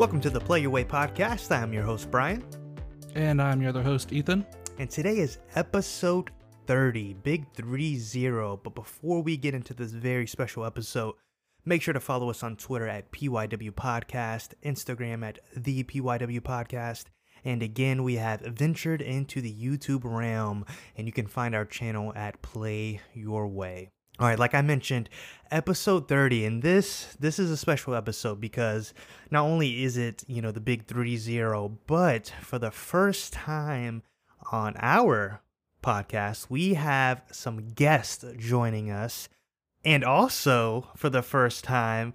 Welcome to the Play Your Way Podcast. I'm your host, Brian. And I'm your other host, Ethan. And today is episode 30, big 30. But before we get into this very special episode, make sure to follow us on Twitter at PYW Podcast, Instagram at The PYW Podcast, and again, we have ventured into the YouTube realm, and you can find our channel at Play Your Way. All right, like I mentioned, episode 30, and this is a special episode because not only is it, you know, the big 30, but for the first time on our podcast, we have some guests joining us, and also for the first time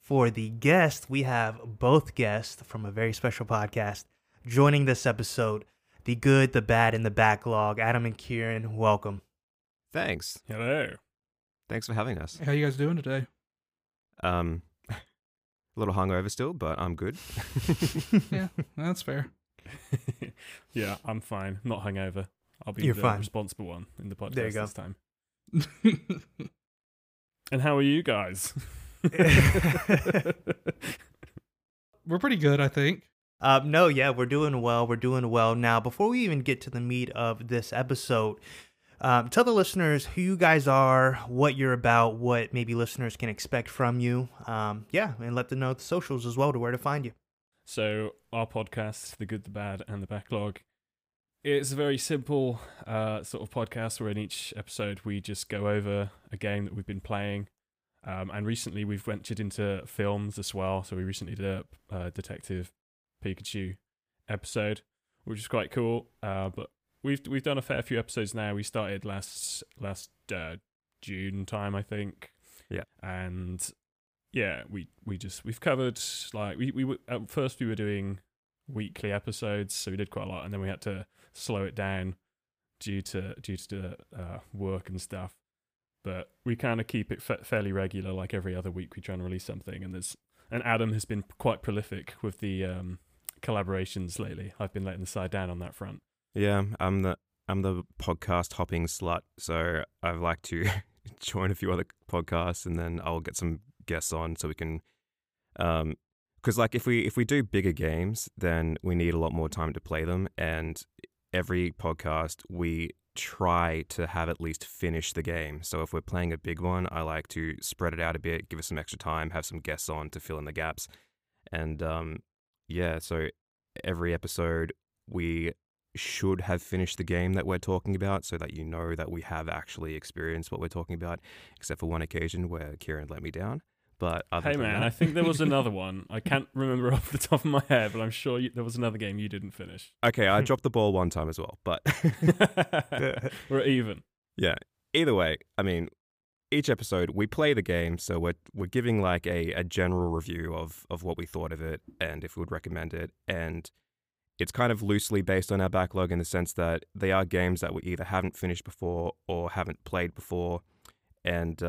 for the guest, we have both guests from a very special podcast joining this episode, The Good, the Bad, and the Backlog. Adam and Kieran, welcome. Thanks. Hello. Thanks for having us. How you guys doing today? A little hungover still, but I'm good. Yeah, that's fair. Yeah, I'm fine. Not hungover. I'll be the responsible one in the podcast this time. And how are you guys? We're pretty good, I think. We're doing well. We're doing well. Now, before we even get to the meat of this episode, tell the listeners who you guys are, what you're about, what maybe listeners can expect from you. And let them know the socials as well, to where to find you. So our podcast, The Good, the Bad, and the Backlog, it's a very simple sort of podcast where in each episode we just go over a game that we've been playing. And recently we've ventured into films as well. So we recently did a Detective Pikachu episode, which is quite cool. But We've done a fair few episodes now. We started last June time, I think. Yeah. And yeah, we've covered, like, we at first we were doing weekly episodes, so we did quite a lot, and then we had to slow it down due to work and stuff. But we kind of keep it fairly regular. Like every other week, we try and release something. And Adam has been quite prolific with the collaborations lately. I've been letting the side down on that front. Yeah, I'm the podcast hopping slut, so I'd like to join a few other podcasts, and then I'll get some guests on so we can, because like if we do bigger games, then we need a lot more time to play them, and every podcast we try to have at least finish the game. So if we're playing a big one, I like to spread it out a bit, give us some extra time, have some guests on to fill in the gaps, and so every episode we should have finished the game that we're talking about, so that you know that we have actually experienced what we're talking about, except for one occasion where Kieran let me down. But hey man, I think there was another one. I can't remember off the top of my head, but I'm sure there was another game you didn't finish. Okay, I dropped the ball one time as well, but we're even. Yeah. Either way, I mean, each episode we play the game, so we're giving like a general review of what we thought of it and if we would recommend it, and it's kind of loosely based on our backlog in the sense that they are games that we either haven't finished before or haven't played before, and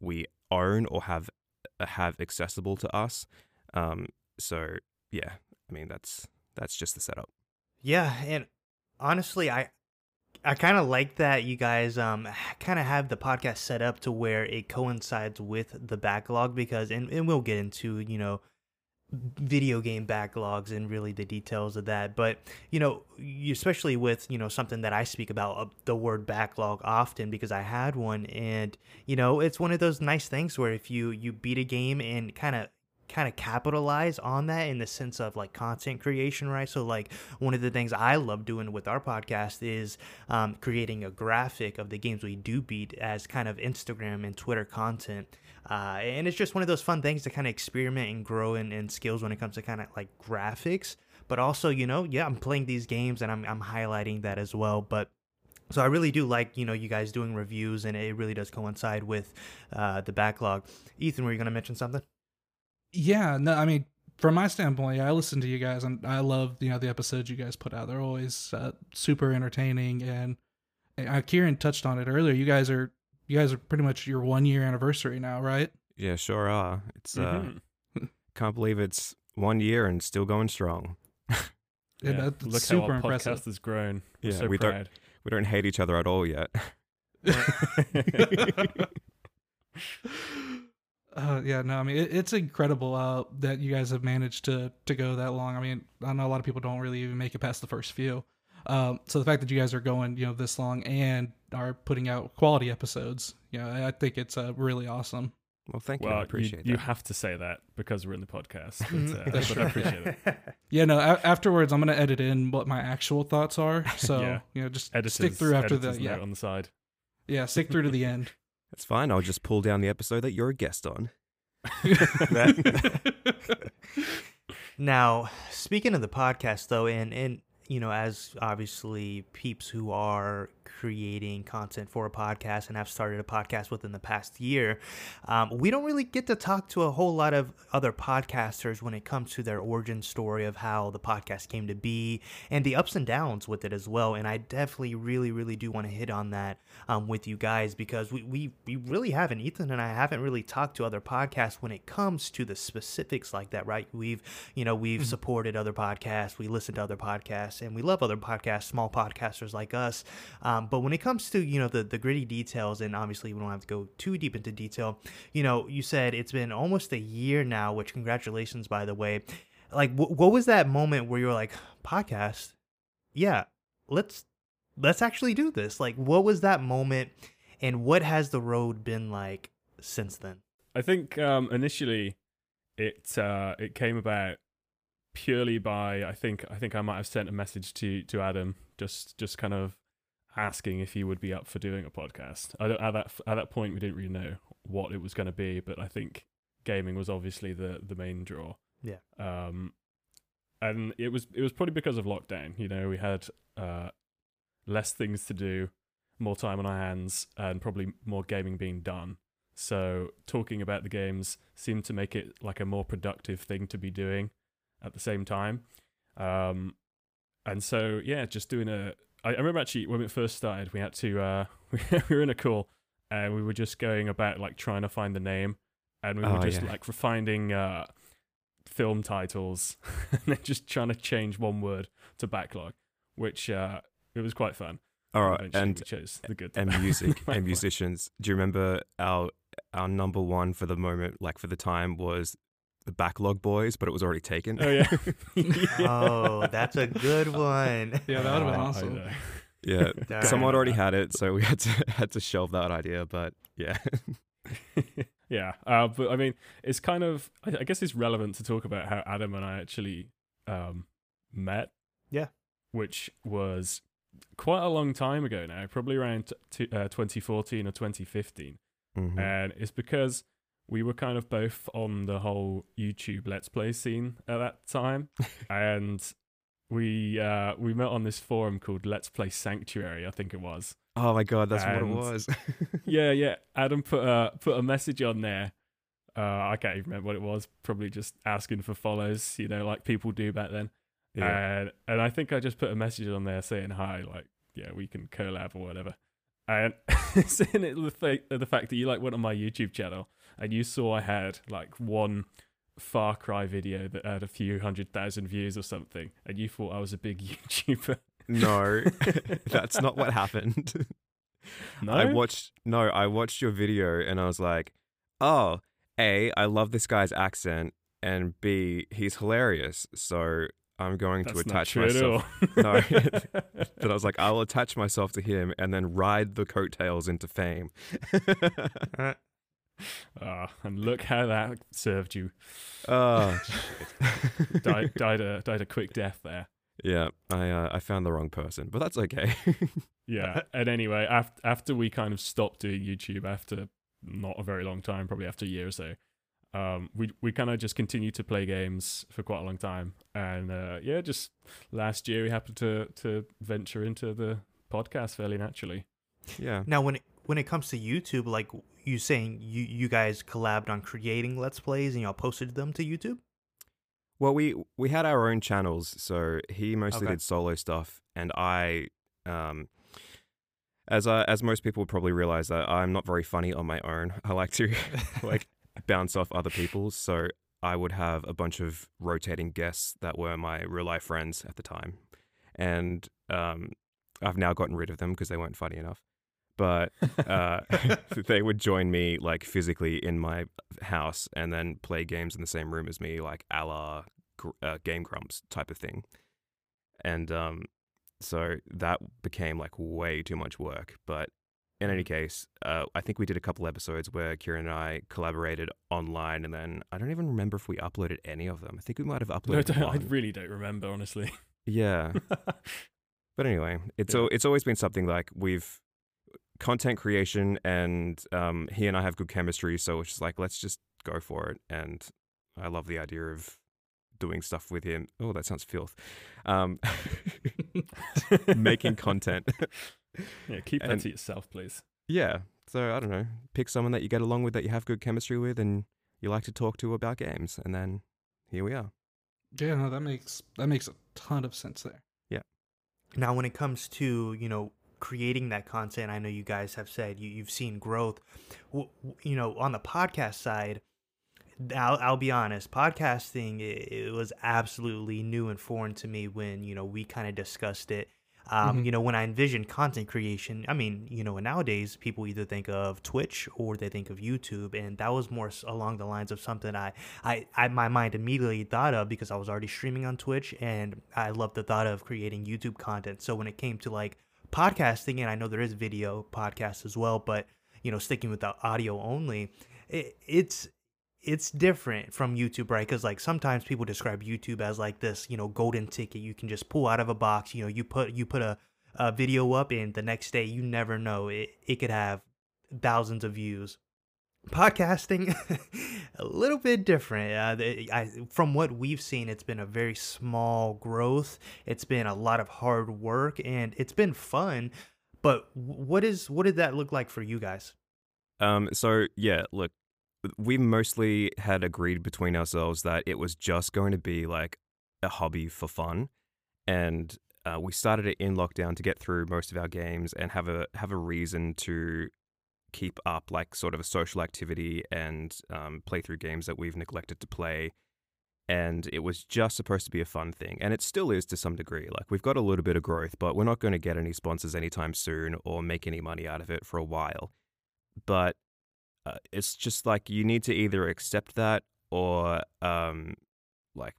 we own or have accessible to us. That's just the setup. Yeah, and honestly, I kind of like that you guys kind of have the podcast set up to where it coincides with the backlog, because, and we'll get into, you know, video game backlogs and really the details of that, but you know, especially with, you know, something that I speak about the word backlog often, because I had one, and you know, it's one of those nice things where if you beat a game and kind of capitalize on that in the sense of like content creation, right? So like one of the things I love doing with our podcast is creating a graphic of the games we do beat as kind of Instagram and Twitter content. And it's just one of those fun things to kind of experiment and grow in skills when it comes to kind of like graphics, but also, you know, yeah, I'm playing these games and I'm highlighting that as well. But so I really do like, you know, you guys doing reviews, and it really does coincide with the backlog. Ethan, were you going to mention something? Yeah, no, I mean, from my standpoint, I listen to you guys, and I love, you know, the episodes you guys put out. They're always super entertaining, and Kieran touched on it earlier. You guys are pretty much your 1 year anniversary now, right? Yeah, sure are. It's can't believe it's 1 year and still going strong. Yeah, that's look super how our impressive. Podcast has grown. We're so we proud. We don't hate each other at all yet. I mean, it's incredible that you guys have managed to go that long. I mean, I know a lot of people don't really even make it past the first few. So the fact that you guys are going, you know, this long and are putting out quality episodes, you know, I think it's really awesome. Well, thank you. I appreciate that. You have to say that because we're in the podcast. But, that's true. I appreciate it. Yeah, no, afterwards, I'm going to edit in what my actual thoughts are. So, you know, just stick through after the... Yeah, on the side. Yeah, stick through to the end. That's fine. I'll just pull down the episode that you're a guest on. Now, speaking of the podcast, though, and you know, as obviously peeps who are creating content for a podcast and have started a podcast within the past year, we don't really get to talk to a whole lot of other podcasters when it comes to their origin story of how the podcast came to be and the ups and downs with it as well. And I definitely really do want to hit on that with you guys, because we really haven't, Ethan and I haven't really talked to other podcasts when it comes to the specifics like that, right? We've supported other podcasts, we listen to other podcasts, and we love other podcasts, small podcasters like us. But when it comes to, you know, the gritty details, and obviously we don't have to go too deep into detail, you know, you said it's been almost a year now, which congratulations, by the way. Like, what was that moment where you were like, podcast? Yeah, let's actually do this. Like, what was that moment and what has the road been like since then? I think initially it came about purely by I think I might have sent a message to Adam just kind of asking if he would be up for doing a podcast. At that point we didn't really know what it was going to be, but I think gaming was obviously the main draw. Yeah. And it was probably because of lockdown. You know, we had less things to do, more time on our hands, and probably more gaming being done. So talking about the games seemed to make it like a more productive thing to be doing at the same time. And so, yeah, just doing I remember actually when we first started, we had to, we were in a call and we were just going about like trying to find the name, and we were like finding film titles and then just trying to change one word to backlog, which it was quite fun. All right. And we chose The Good, and music and musicians. Do you remember our number one for the moment, like for the time, was The Backlog Boys, but it was already taken. Oh yeah. Oh, that's a good one. Yeah, that would have been awesome. Yeah, someone already had it, so we had to shelve that idea. But yeah, yeah. But I mean, it's kind of, I guess it's relevant to talk about how Adam and I actually met. Yeah, which was quite a long time ago now, probably around 2014 or 2015, and it's because we were kind of both on the whole YouTube Let's Play scene at that time. And we met on this forum called Let's Play Sanctuary, I think it was. Oh my God, that's what it was. Yeah. Adam put a message on there. I can't even remember what it was. Probably just asking for follows, you know, like people do back then. Yeah. And I think I just put a message on there saying, hi, like, yeah, we can collab or whatever. And saying it, the fact that you like went on my YouTube channel and you saw I had like one Far Cry video that had a few 100,000 views or something, and you thought I was a big YouTuber. No, that's not what happened. No? I watched your video and I was like, oh, A, I love this guy's accent, and B, he's hilarious, so I'm going to attach myself. No, but I was like, I'll attach myself to him and then ride the coattails into fame. And look how that served you. Died a quick death there. Yeah, I found the wrong person, but that's okay. Yeah, and anyway, after we kind of stopped doing YouTube after not a very long time, probably after a year or so, we kind of just continued to play games for quite a long time, and just last year we happened to venture into the podcast fairly naturally. Yeah. Now, when it comes to YouTube, like you saying, you guys collabed on creating Let's Plays and y'all posted them to YouTube? Well, we had our own channels, so he mostly did solo stuff, and I, as most people would probably realize, that I'm not very funny on my own. I like to like bounce off other people, so I would have a bunch of rotating guests that were my real life friends at the time, and I've now gotten rid of them because they weren't funny enough. But they would join me, like, physically in my house and then play games in the same room as me, like, a la Game Grumps type of thing. And so that became, like, way too much work. But in any case, I think we did a couple episodes where Kieran and I collaborated online, and then I don't even remember if we uploaded any of them. I think we might have uploaded one. I really don't remember, honestly. Yeah. But anyway, it's always been something like we've... content creation, and he and I have good chemistry, so it's just like, let's just go for it. And I love the idea of doing stuff with him. Oh, that sounds filth. Making content. Yeah, keep that to yourself, please. Yeah, so I don't know, pick someone that you get along with, that you have good chemistry with, and you like to talk to about games, and then here we are. Yeah, no, that makes a ton of sense there. Yeah. Now, when it comes to, you know, creating that content, I know you guys have said you've seen growth, you know, on the podcast side. I'll be honest, podcasting, it was absolutely new and foreign to me when, you know, we kind of discussed it. You know, when I envisioned content creation, I mean, you know, nowadays people either think of Twitch or they think of YouTube, and that was more along the lines of something I my mind immediately thought of, because I was already streaming on Twitch and I loved the thought of creating YouTube content. So when it came to, like, podcasting, and I know there is video podcasts as well, but, you know, sticking with the audio only, it's different from YouTube, right? Because, like, sometimes people describe YouTube as, like, this, you know, golden ticket you can just pull out of a box. You know, you put a video up, and the next day, you never know, it could have thousands of views. Podcasting, a little bit different. From what we've seen, it's been a very small growth. It's been a lot of hard work, and it's been fun. But what did that look like for you guys? So yeah, look, we mostly had agreed between ourselves that it was just going to be like a hobby for fun, and we started it in lockdown to get through most of our games and have a reason to keep up, like, sort of a social activity, and play through games that we've neglected to play. And it was just supposed to be a fun thing, and it still is to some degree. Like, we've got a little bit of growth, but we're not going to get any sponsors anytime soon or make any money out of it for a while. But it's just like, you need to either accept that or like,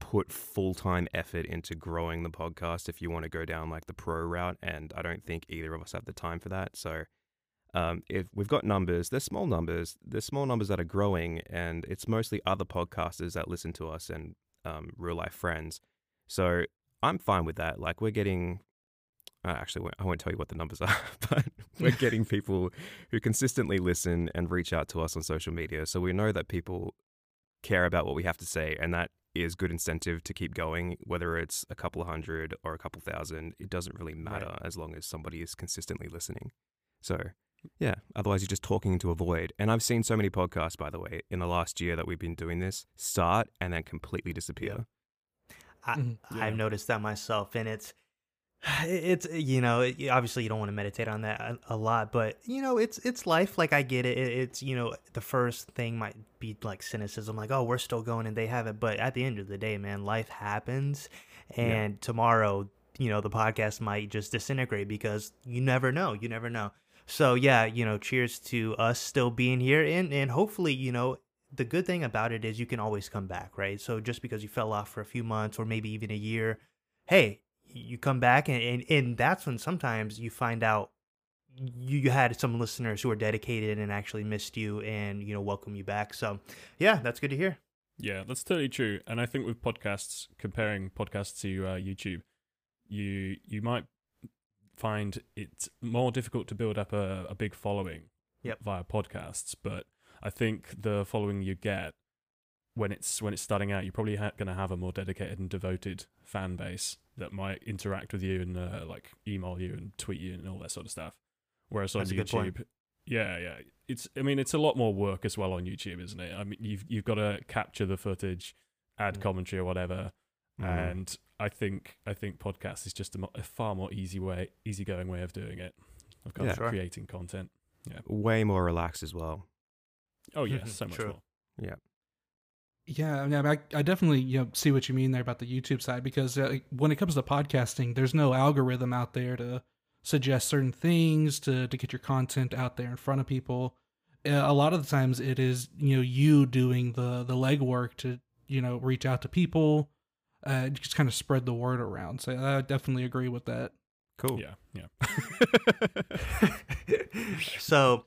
put full-time effort into growing the podcast if you want to go down, like, the pro route, and I don't think either of us have the time for that. So if we've got numbers, they're small numbers. They're small numbers that are growing, and it's mostly other podcasters that listen to us and real-life friends. So I'm fine with that. Like, we're getting... actually, I won't tell you what the numbers are, but we're getting people who consistently listen and reach out to us on social media. So we know that people care about what we have to say, and that is good incentive to keep going, whether it's a couple hundred or a couple thousand. It doesn't really matter, right, as long as somebody is consistently listening. So... yeah, otherwise you're just talking into a void. And I've seen so many podcasts, by the way, in the last year that we've been doing this, start and then completely disappear. I've noticed that myself, and it's you know, obviously you don't want to meditate on that a lot, but, you know, it's life. Like, I get it. It's, you know, the first thing might be like cynicism, like, oh, we're still going and they haven't. But at the end of the day, man, life happens, and tomorrow, you know, the podcast might just disintegrate, because you never know. You never know. So, yeah, you know, cheers to us still being here. And hopefully, you know, the good thing about it is you can always come back, right? So just because you fell off for a few months or maybe even a year, hey, you come back. And that's when sometimes you find out you had some listeners who are dedicated and actually missed you and, you know, welcome you back. So, yeah, that's good to hear. Yeah, that's totally true. And I think with podcasts, comparing podcasts to YouTube, you might find it's more difficult to build up a big following via podcasts, but I think the following you get when it's starting out, you're probably going to have a more dedicated and devoted fan base that might interact with you and like email you and tweet you and all that sort of stuff. Whereas on YouTube, it's a lot more work as well on YouTube, isn't it? I mean, you've got to capture the footage, add commentary or whatever. And I think podcast is just a far more easygoing way of doing it, of creating content. Yeah, way more relaxed as well. Oh yeah, so much more. Yeah, yeah. I mean, I definitely, you know, see what you mean there about the YouTube side, because when it comes to podcasting, there's no algorithm out there to suggest certain things to get your content out there in front of people. A lot of the times it is, you doing the legwork to, reach out to people, just kind of spread the word around. So I definitely agree with that. Cool. Yeah. So,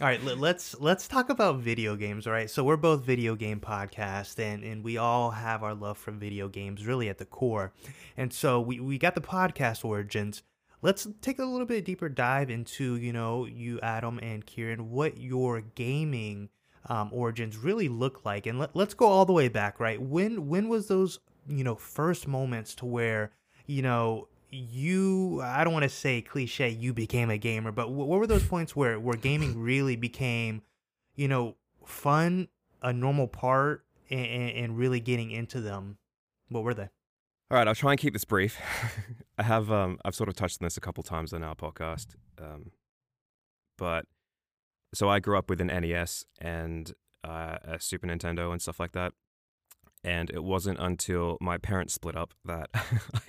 all right, let's talk about video games, all right? So we're both video game podcasts, and we all have our love for video games really at the core. And so we got the podcast origins. Let's take a little bit deeper dive into, you, Adam, and Kieran, what your gaming origins really look like. And let's go all the way back, right? When was those, first moments to where, I don't want to say cliche, you became a gamer, but what were those points where gaming really became, fun, a normal part, and really getting into them? What were they? All right, I'll try and keep this brief. I have I've sort of touched on this a couple times on our podcast, but so I grew up with an NES and a Super Nintendo and stuff like that, and it wasn't until my parents split up that I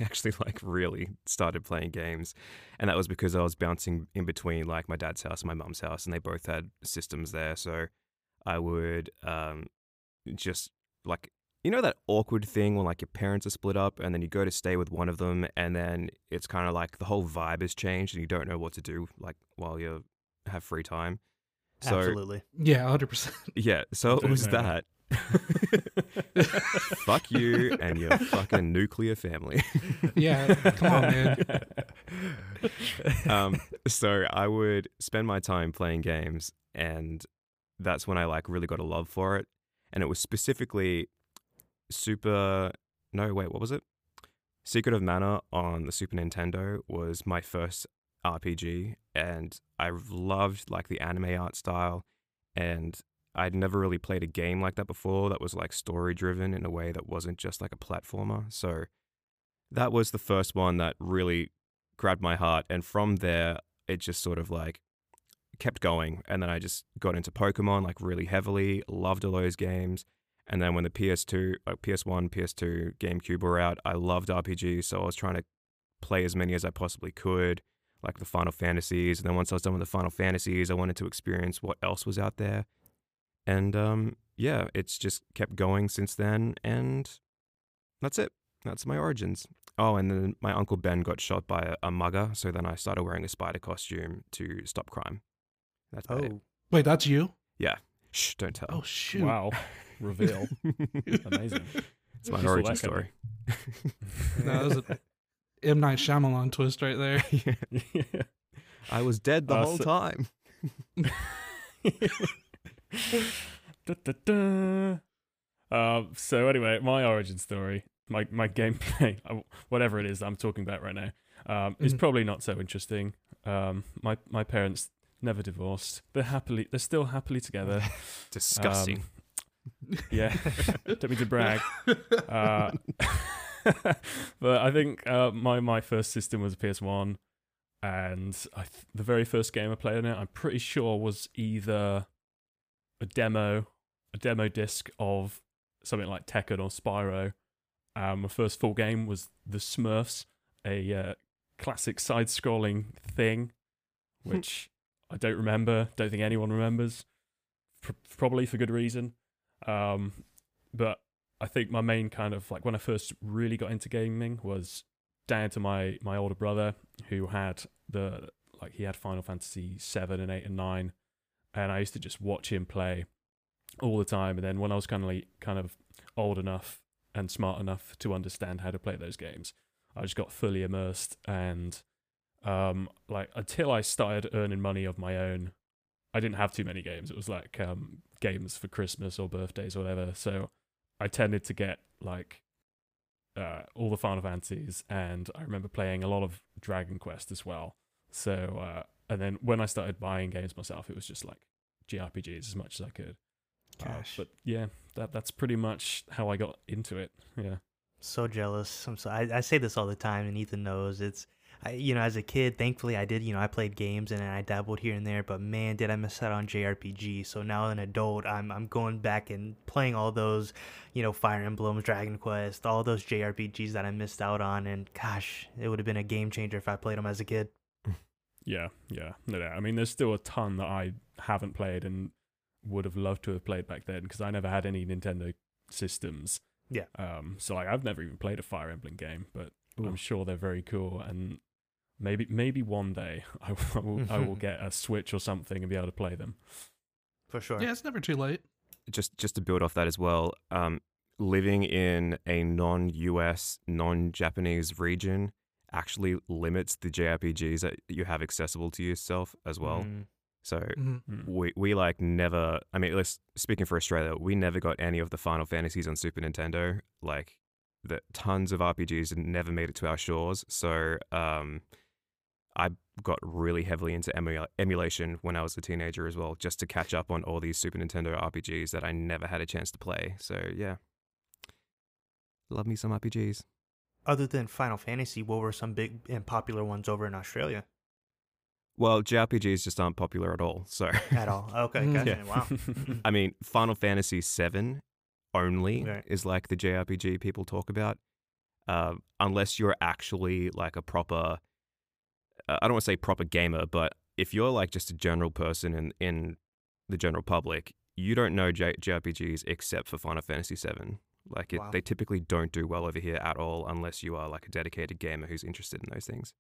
actually really started playing games, and that was because I was bouncing in between my dad's house and my mum's house, and they both had systems there, so I would just that awkward thing when your parents are split up and then you go to stay with one of them and then it's kind of the whole vibe has changed and you don't know what to do while you have free time. So, absolutely. Yeah, 100%. Yeah, so it was that. Fuck you and your fucking nuclear family. Yeah, come on, man. So I would spend my time playing games, and that's when I really got a love for it. And it was specifically... Secret of Mana on the Super Nintendo was my first RPG, and I loved the anime art style, and I'd never really played a game like that before that was story driven in a way that wasn't just a platformer. So that was the first one that really grabbed my heart, and from there it just sort of kept going, and then I just got into Pokemon really heavily, loved all those games. And then when the PS1, PS2, GameCube were out, I loved RPGs, so I was trying to play as many as I possibly could, the Final Fantasies. And then once I was done with the Final Fantasies, I wanted to experience what else was out there. And it's just kept going since then, and that's it. That's my origins. Oh, and then my Uncle Ben got shot by a mugger, so then I started wearing a spider costume to stop crime. That's about it. Wait, that's you? Yeah. Shh, don't tell. Oh, shoot. Wow. Reveal. Amazing. It's my origin story. No, that was an M. Night Shyamalan twist right there. Yeah. I was dead the whole time. So anyway, my origin story, my gameplay, whatever it is I'm talking about right now, is probably not so interesting. My parents never divorced. They're still happily together. Disgusting. Yeah, don't mean to brag, but I think my first system was a PS1, and the very first game I played on it, I'm pretty sure, was either a demo disc of something like Tekken or Spyro. My first full game was The Smurfs, a classic side-scrolling thing, which I don't remember. Don't think anyone remembers, probably for good reason. But I think my main kind of when I first really got into gaming was down to my older brother, who had he had Final Fantasy 7 and 8 and 9, and I used to just watch him play all the time. And then when I was kind of old enough and smart enough to understand how to play those games, I just got fully immersed, and until I started earning money of my own, I didn't have too many games. It was games for Christmas or birthdays or whatever. So I tended to get all the Final Fantasies, and I remember playing a lot of Dragon Quest as well. So and then when I started buying games myself, it was just JRPGs as much as I could. But yeah, that's pretty much how I got into it. Yeah. So jealous. I'm so I say this all the time, and Ethan knows it's. As a kid, thankfully I did, I played games and I dabbled here and there, but man, did I miss out on JRPG. So now an adult, I'm going back and playing all those, Fire Emblem, Dragon Quest, all those JRPGs that I missed out on. And gosh, it would have been a game changer if I played them as a kid. Yeah. No doubt. I mean, there's still a ton that I haven't played and would have loved to have played back then because I never had any Nintendo systems. Yeah. So like, I've never even played a Fire Emblem game, but I'm sure they're very cool. And maybe one day I will get a Switch or something and be able to play them. For sure. Yeah, it's never too late. Just to build off that as well, living in a non-US, non-Japanese region actually limits the JRPGs that you have accessible to yourself as well. So we like never, I mean, speaking for Australia, we never got any of the Final Fantasies on Super Nintendo. Like, the tons of RPGs never made it to our shores. So I got really heavily into emulation when I was a teenager as well, just to catch up on all these Super Nintendo RPGs that I never had a chance to play. So yeah, love me some RPGs. Other than Final Fantasy, what were some big and popular ones over in Australia? Well, JRPGs just aren't popular at all. So at all. Okay, gotcha. Yeah. Wow. I mean, Final Fantasy VII only is like the JRPG people talk about, unless you're actually like a proper, I don't want to say proper gamer, but if you're like just a general person in the general public, you don't know JRPGs except for Final Fantasy VII. Like, they typically don't do well over here at all unless you are like a dedicated gamer who's interested in those things.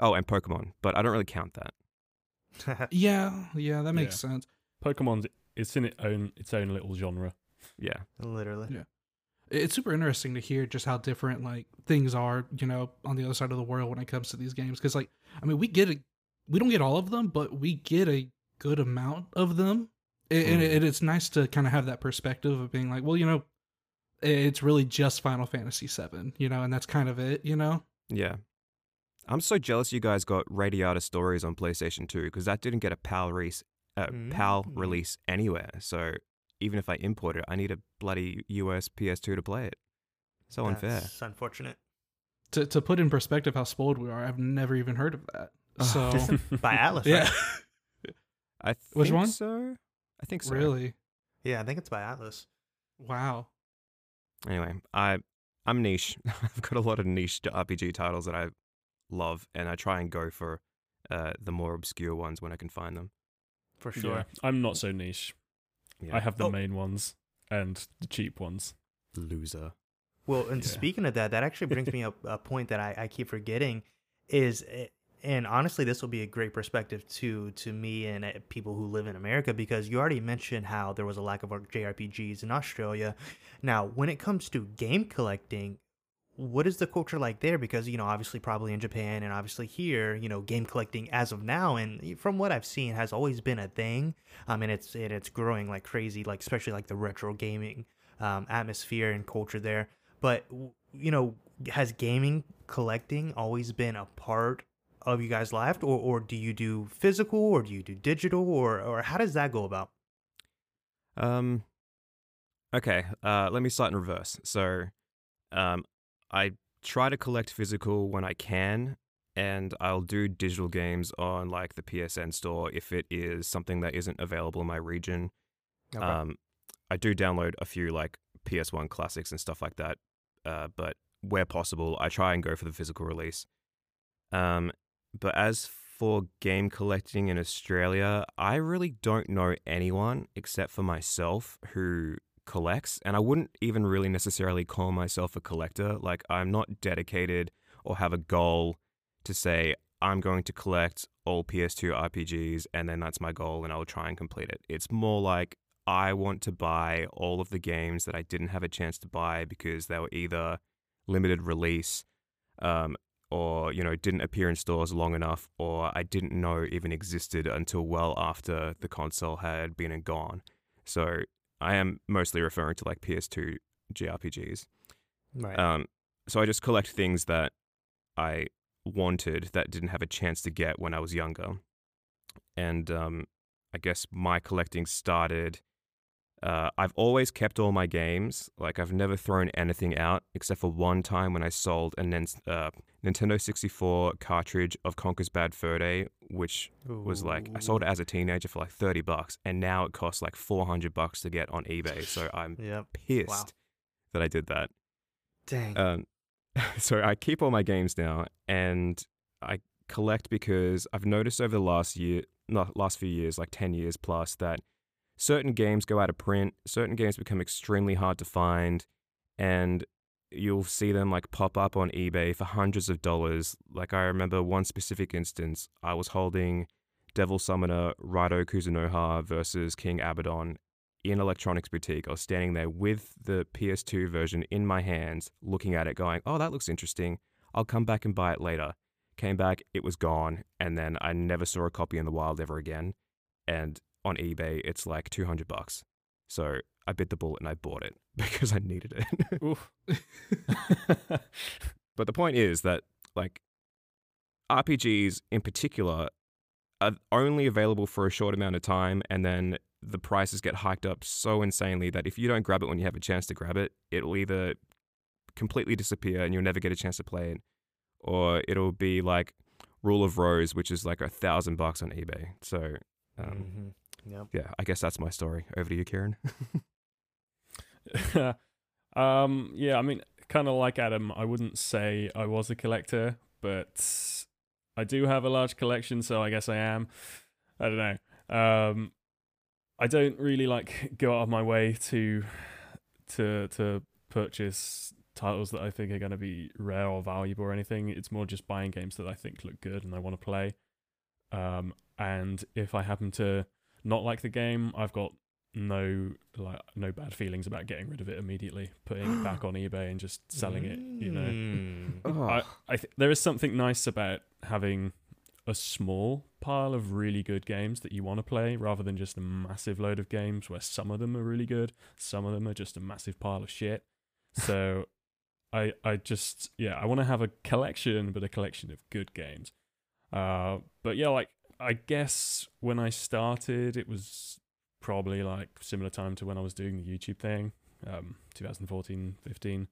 Oh, and Pokemon, but I don't really count that. yeah, that makes sense. Pokemon's it's in its own little genre. Yeah, literally. Yeah, it's super interesting to hear just how different like things are, you know, on the other side of the world when it comes to these games. Because like, I mean, we don't get all of them, but we get a good amount of them, and it's nice to kind of have that perspective of being like, well, you know, it's really just Final Fantasy VII, you know, and that's kind of it, you know. Yeah. I'm so jealous you guys got Radiata Stories on PlayStation 2 because that didn't get a PAL release anywhere. So even if I import it, I need a bloody US PS2 to play it. So that's unfair. That's unfortunate. To put in perspective how spoiled we are, I've never even heard of that. So by Atlas, right? Yeah. I think which one? So. I think so. Really? Yeah, I think it's by Atlas. Wow. Anyway, I'm niche. I've got a lot of niche RPG titles that I love, and I try and go for the more obscure ones when I can find them. For sure. Yeah, I'm not so niche. Yeah. I have the main ones and the cheap ones. Loser. Well, and speaking of that actually brings me up a point that I keep forgetting is, and honestly, this will be a great perspective to me and people who live in America, because you already mentioned how there was a lack of JRPGs in Australia. Now, when it comes to game collecting, what is the culture like there? Because, you know, obviously probably in Japan and obviously here, you know, game collecting as of now, and from what I've seen, has always been a thing. And it's growing like crazy, like especially like the retro gaming atmosphere and culture there. But, you know, has gaming collecting always been a part of you guys' life? Or do you do physical or do you do digital or how does that go about? Okay, let me start in reverse. So I try to collect physical when I can, and I'll do digital games on like the PSN store if it is something that isn't available in my region. Okay. I do download a few like PS1 classics and stuff like that, but where possible, I try and go for the physical release. But as for game collecting in Australia, I really don't know anyone except for myself who collects, and I wouldn't even really necessarily call myself a collector. Like, I'm not dedicated or have a goal to say I'm going to collect all PS2 RPGs and then that's my goal and I'll try and complete it. It's more like I want to buy all of the games that I didn't have a chance to buy because they were either limited release or, you know, didn't appear in stores long enough, or I didn't know even existed until well after the console had been and gone. So I am mostly referring to like PS2 JRPGs. Right. So I just collect things that I wanted that didn't have a chance to get when I was younger. And I guess my collecting started, I've always kept all my games. Like, I've never thrown anything out except for one time when I sold a Nintendo 64 cartridge of Conker's Bad Fur Day, which was like, I sold it as a teenager for like $30, and now it costs like $400 to get on eBay. So I'm pissed that I did that. Dang. So I keep all my games now, and I collect, because I've noticed over the last few years, like 10 years plus, that certain games go out of print, certain games become extremely hard to find, and you'll see them like pop up on eBay for hundreds of dollars. Like I remember one specific instance, I was holding Devil Summoner Raidou Kuzunoha vs. King Abaddon in Electronics Boutique. I was standing there with the PS2 version in my hands, looking at it going, oh, that looks interesting. I'll come back and buy it later. Came back, it was gone, and then I never saw a copy in the wild ever again. And on eBay, it's like $200. So I bit the bullet and I bought it because I needed it. Oof. But the point is that, like, RPGs in particular are only available for a short amount of time, and then the prices get hiked up so insanely that if you don't grab it when you have a chance to grab it, it'll either completely disappear and you'll never get a chance to play it, or it'll be like Rule of Rose, which is like $1,000 on eBay. So yep. Yeah, I guess that's my story. Over to you, Kieran. Yeah, I mean, kind of like Adam, I wouldn't say I was a collector, but I do have a large collection, so I guess I am. I don't know. I don't really like go out of my way to purchase titles that I think are going to be rare or valuable or anything. It's more just buying games that I think look good and I want to play. And if I happen to not like the game, I've got no bad feelings about getting rid of it immediately, putting it back on eBay and just selling it, you know. There is something nice about having a small pile of really good games that you want to play, rather than just a massive load of games where some of them are really good, some of them are just a massive pile of shit. So I want to have a collection, but a collection of good games. But yeah, like, I guess when I started, it was probably like similar time to when I was doing the YouTube thing, 2014, 15.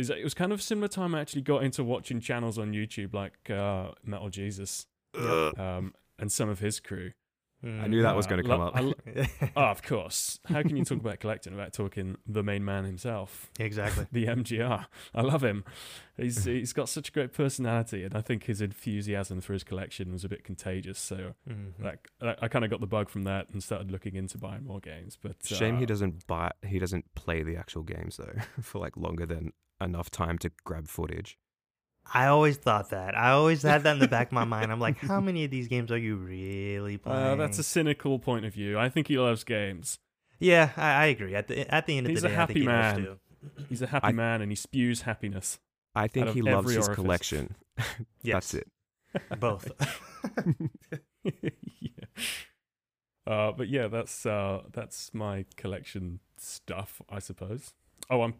It was kind of similar time I actually got into watching channels on YouTube like Metal Jesus and some of his crew. I knew that was going to come up. Of course. How can you talk about collecting without talking the main man himself? Exactly. The MGR. I love him. He's got such a great personality, and I think his enthusiasm for his collection was a bit contagious. So I kind of got the bug from that and started looking into buying more games. But shame he doesn't play the actual games though for like longer than enough time to grab footage. I always thought that. I always had that in the back of my mind. I'm like, how many of these games are you really playing? That's a cynical point of view. I think he loves games. Yeah, I agree. At the end of the day, I think he loves to. He's a happy man, and he spews happiness. I think he loves his collection. Yes. That's it. Both. Yeah. But yeah, that's my collection stuff, I suppose. Oh, I'm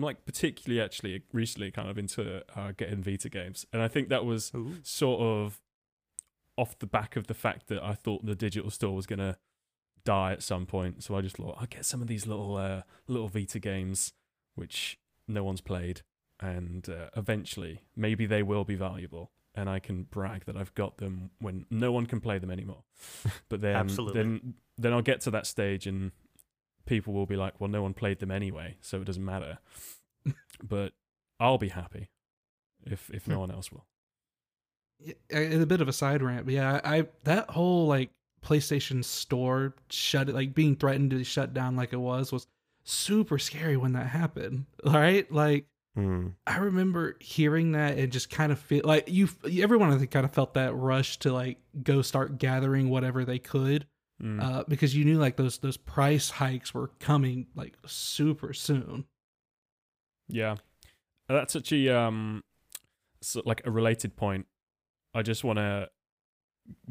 like particularly actually recently kind of into getting Vita games. And I think that was sort of off the back of the fact that I thought the digital store was going to die at some point. So I just thought, I'll get some of these little Vita games, which no one's played. And eventually, maybe they will be valuable. And I can brag that I've got them when no one can play them anymore. But then I'll get to that stage and people will be like, well, no one played them anyway, so it doesn't matter. But I'll be happy if no one else will. Yeah, it's a bit of a side rant, but yeah, that whole like PlayStation store being threatened to shut down like it was super scary when that happened. All right, like I remember hearing that and just kind of feel like everyone I think kind of felt that rush to like go start gathering whatever they could. Because you knew like those price hikes were coming like super soon. Yeah, that's such a like a related point. I just want to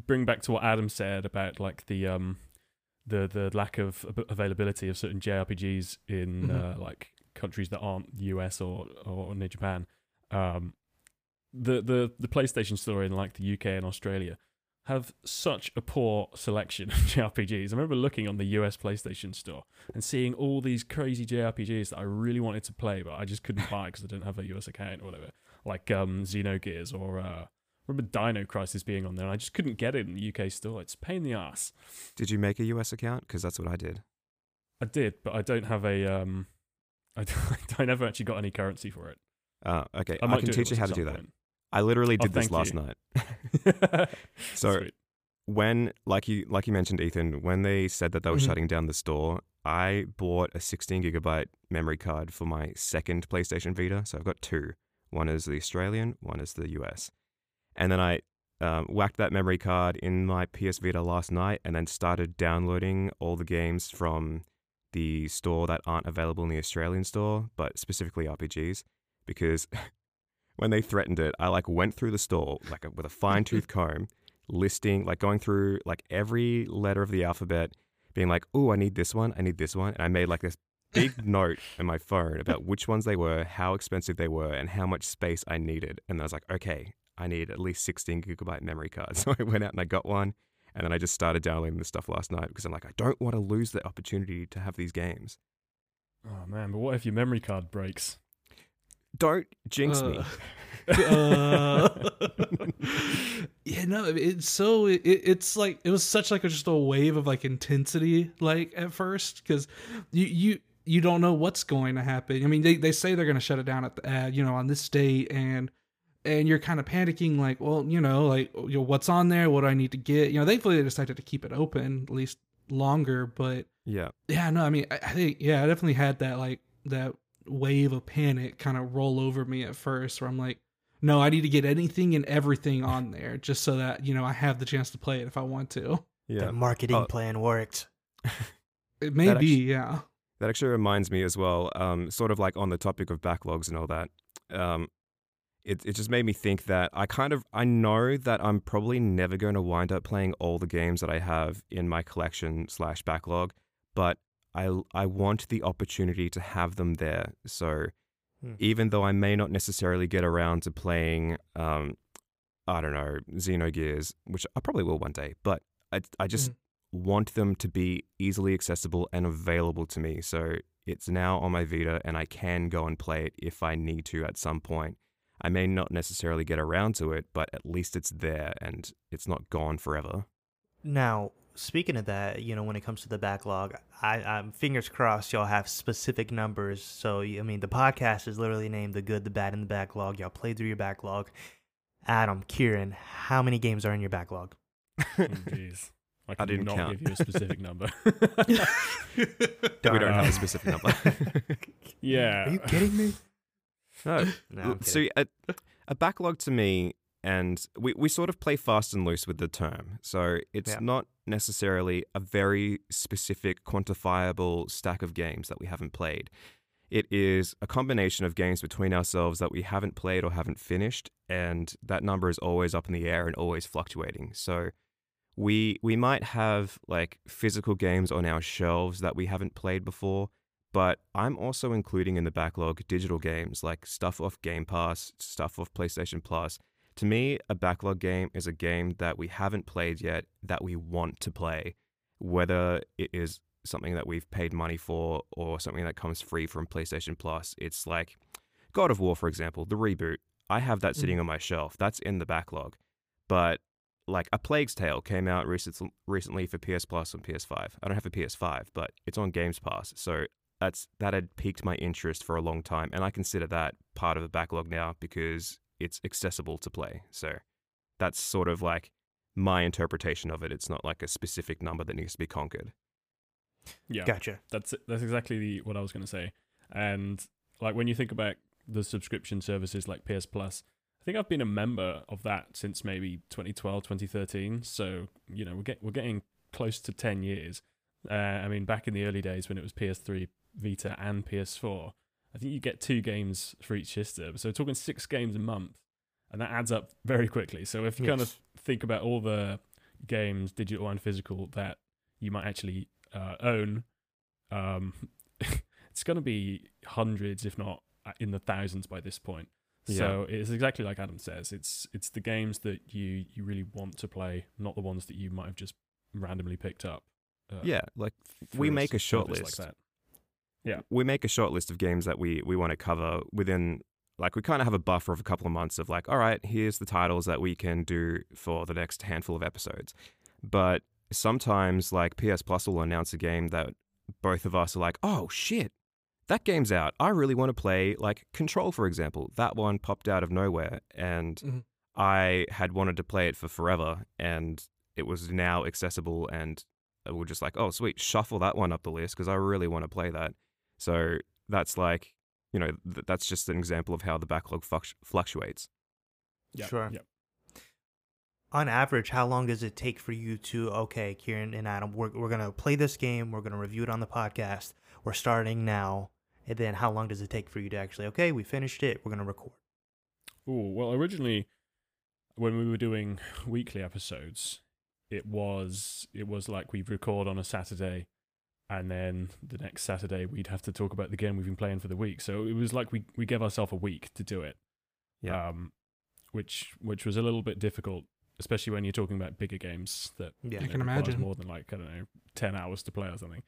bring back to what Adam said about like the lack of availability of certain JRPGs in like countries that aren't the US or near Japan. The PlayStation store in like the UK and Australia have such a poor selection of JRPGs. I remember looking on the US PlayStation store and seeing all these crazy JRPGs that I really wanted to play, but I just couldn't buy because I didn't have a US account or whatever. Like Xenogears or remember Dino Crisis being on there, and I just couldn't get it in the UK store. It's a pain in the ass. Did you make a US account? Because that's what I did. I did, but I don't have a... I never actually got any currency for it. Okay, I can teach you how to do that. I literally did this last night. So sweet. When, like you mentioned, Ethan, when they said that they were shutting down the store, I bought a 16 gigabyte memory card for my second PlayStation Vita. So I've got two. One is the Australian, one is the US. And then I whacked that memory card in my PS Vita last night and then started downloading all the games from the store that aren't available in the Australian store, but specifically RPGs, because when they threatened it, I went through the store with a fine-tooth comb, listing, going through every letter of the alphabet, being like, oh, I need this one, I need this one. And I made this big note in my phone about which ones they were, how expensive they were, and how much space I needed. And I was like, okay, I need at least 16 gigabyte memory card. So I went out and I got one. And then I just started downloading this stuff last night because I'm like, I don't want to lose the opportunity to have these games. Oh man, but what if your memory card breaks? Don't jinx me. Yeah, no, it's so it's like it was such just a wave of intensity at first, because you don't know what's going to happen. I mean, they say they're going to shut it down at the, on this date, and you're kind of panicking well, what's on there? What do I need to get? Thankfully they decided to keep it open at least longer, but yeah, no, I mean, I think I definitely had that that wave of panic kind of roll over me at first, where I'm like, no, I need to get anything and everything on there just so that, I have the chance to play it if I want to. Yeah. The marketing plan worked. It may be, yeah. That actually reminds me as well, sort of on the topic of backlogs and all that. It just made me think that I know that I'm probably never going to wind up playing all the games that I have in my collection / backlog, but I want the opportunity to have them there. So even though I may not necessarily get around to playing, I don't know, Xenogears, which I probably will one day, but I just want them to be easily accessible and available to me. So it's now on my Vita and I can go and play it if I need to at some point. I may not necessarily get around to it, but at least it's there and it's not gone forever. Now, speaking of that, when it comes to the backlog, I'm fingers crossed y'all have specific numbers. So, I mean, the podcast is literally named The Good, the Bad, and the Backlog. Y'all play through your backlog. Adam, Kieran, how many games are in your backlog? Jeez. I didn't count. Give you a specific number. We don't have a specific number. Yeah. Are you kidding me? No so a backlog to me, and we sort of play fast and loose with the term. So it's not necessarily a very specific quantifiable stack of games that we haven't played. It is a combination of games between ourselves that we haven't played or haven't finished, and that number is always up in the air and always fluctuating. So we might have physical games on our shelves that we haven't played before, but I'm also including in the backlog digital games, stuff off Game Pass, stuff off PlayStation Plus. To me, a backlog game is a game that we haven't played yet that we want to play, whether it is something that we've paid money for or something that comes free from PlayStation Plus. It's like God of War, for example, the reboot. I have that sitting on my shelf. That's in the backlog. But A Plague's Tale came out recently for PS Plus and PS5. I don't have a PS5, but it's on Games Pass. So that had piqued my interest for a long time, and I consider that part of the backlog now because it's accessible to play. So that's sort of my interpretation of it. It's not a specific number that needs to be conquered. Yeah. Gotcha. That's exactly what I was going to say. And when you think about the subscription services like PS Plus, I think I've been a member of that since maybe 2012, 2013. So, we're getting close to 10 years. I mean, back in the early days when it was PS3, Vita, and PS4, I think you get 2 games for each system. So we're talking 6 games a month, and that adds up very quickly. So if you kind of think about all the games, digital and physical, that you might actually own, it's going to be hundreds, if not in the thousands by this point. Yeah. So it's exactly like Adam says. It's the games that you really want to play, not the ones that you might have just randomly picked up. We make a short list. We make a short list of games that we want to cover within, we kind of have a buffer of a couple of months of all right, here's the titles that we can do for the next handful of episodes. But sometimes PS Plus will announce a game that both of us are oh shit, that game's out. I really want to play Control, for example. That one popped out of nowhere, and I had wanted to play it for forever, and it was now accessible, and we're just like, oh, sweet, shuffle that one up the list because I really want to play that. So that's like, you know, that's just an example of how the backlog fluctuates. Yep. Sure. Yep. On average, how long does it take for you to, okay, Kieran and Adam, we're going to play this game, we're going to review it on the podcast, we're starting now, and then how long does it take for you to actually, okay, we finished it, we're going to record? Oh, well, originally, when we were doing weekly episodes, it was like we'd record on a Saturday, and then the next Saturday we'd have to talk about the game we've been playing for the week. So it was like we gave ourselves a week to do it, yeah, which was a little bit difficult, especially when you're talking about bigger games that you can imagine more than, like, I don't know, 10 hours to play or something.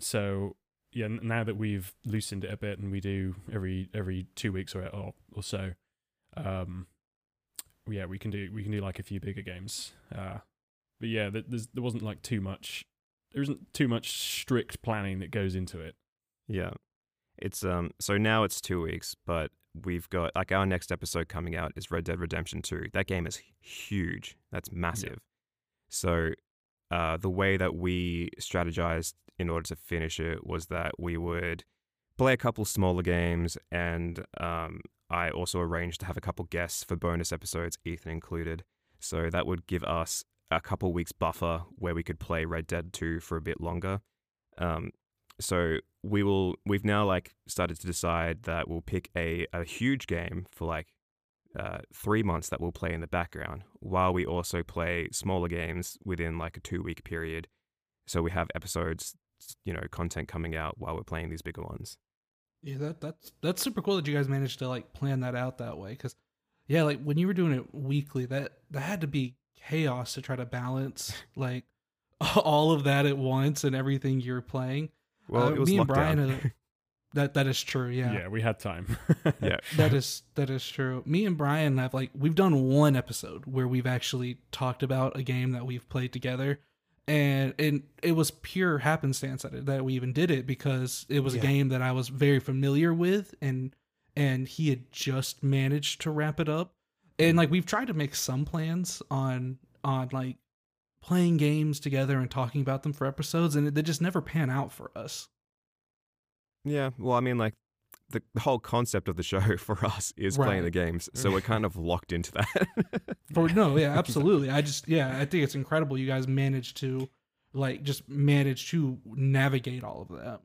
So yeah, now that we've loosened it a bit and we do every 2 weeks or so, yeah, we can do like a few bigger games. But yeah, there wasn't like too much. There isn't too much strict planning that goes into it. Yeah. It's so now it's 2 weeks, but we've got, like, our next episode coming out is Red Dead Redemption 2. That game is huge. That's massive. Yeah. So the way that we strategized in order to finish it was that we would play a couple smaller games, and I also arranged to have a couple guests for bonus episodes, Ethan included. So that would give us a couple weeks buffer where we could play Red Dead 2 for a bit longer. So we've now, like, started to decide that we'll pick a huge game for, like, 3 months that we'll play in the background while we also play smaller games within, like, a 2 week period. So we have episodes, you know, content coming out while we're playing these bigger ones. Yeah, that's super cool that you guys managed to, like, plan that out that way. Because, yeah, like, when you were doing it weekly, that had to be chaos to try to balance, like, all of that at once and everything you're playing. Well, it was me and Brian. That is true. Yeah. Yeah, we had time. Yeah, that is true. Me and Brian have, like, we've done one episode where we've actually talked about a game that we've played together, and it was pure happenstance that we even did it, because it was a game that I was very familiar with, and he had just managed to wrap it up, and, like, we've tried to make some plans on like, playing games together and talking about them for episodes, and they just never pan out for us. Yeah, well, I mean, like, the whole concept of the show for us is playing the games, so we're kind of locked into that. No, yeah, absolutely. I think it's incredible you guys managed to navigate all of that.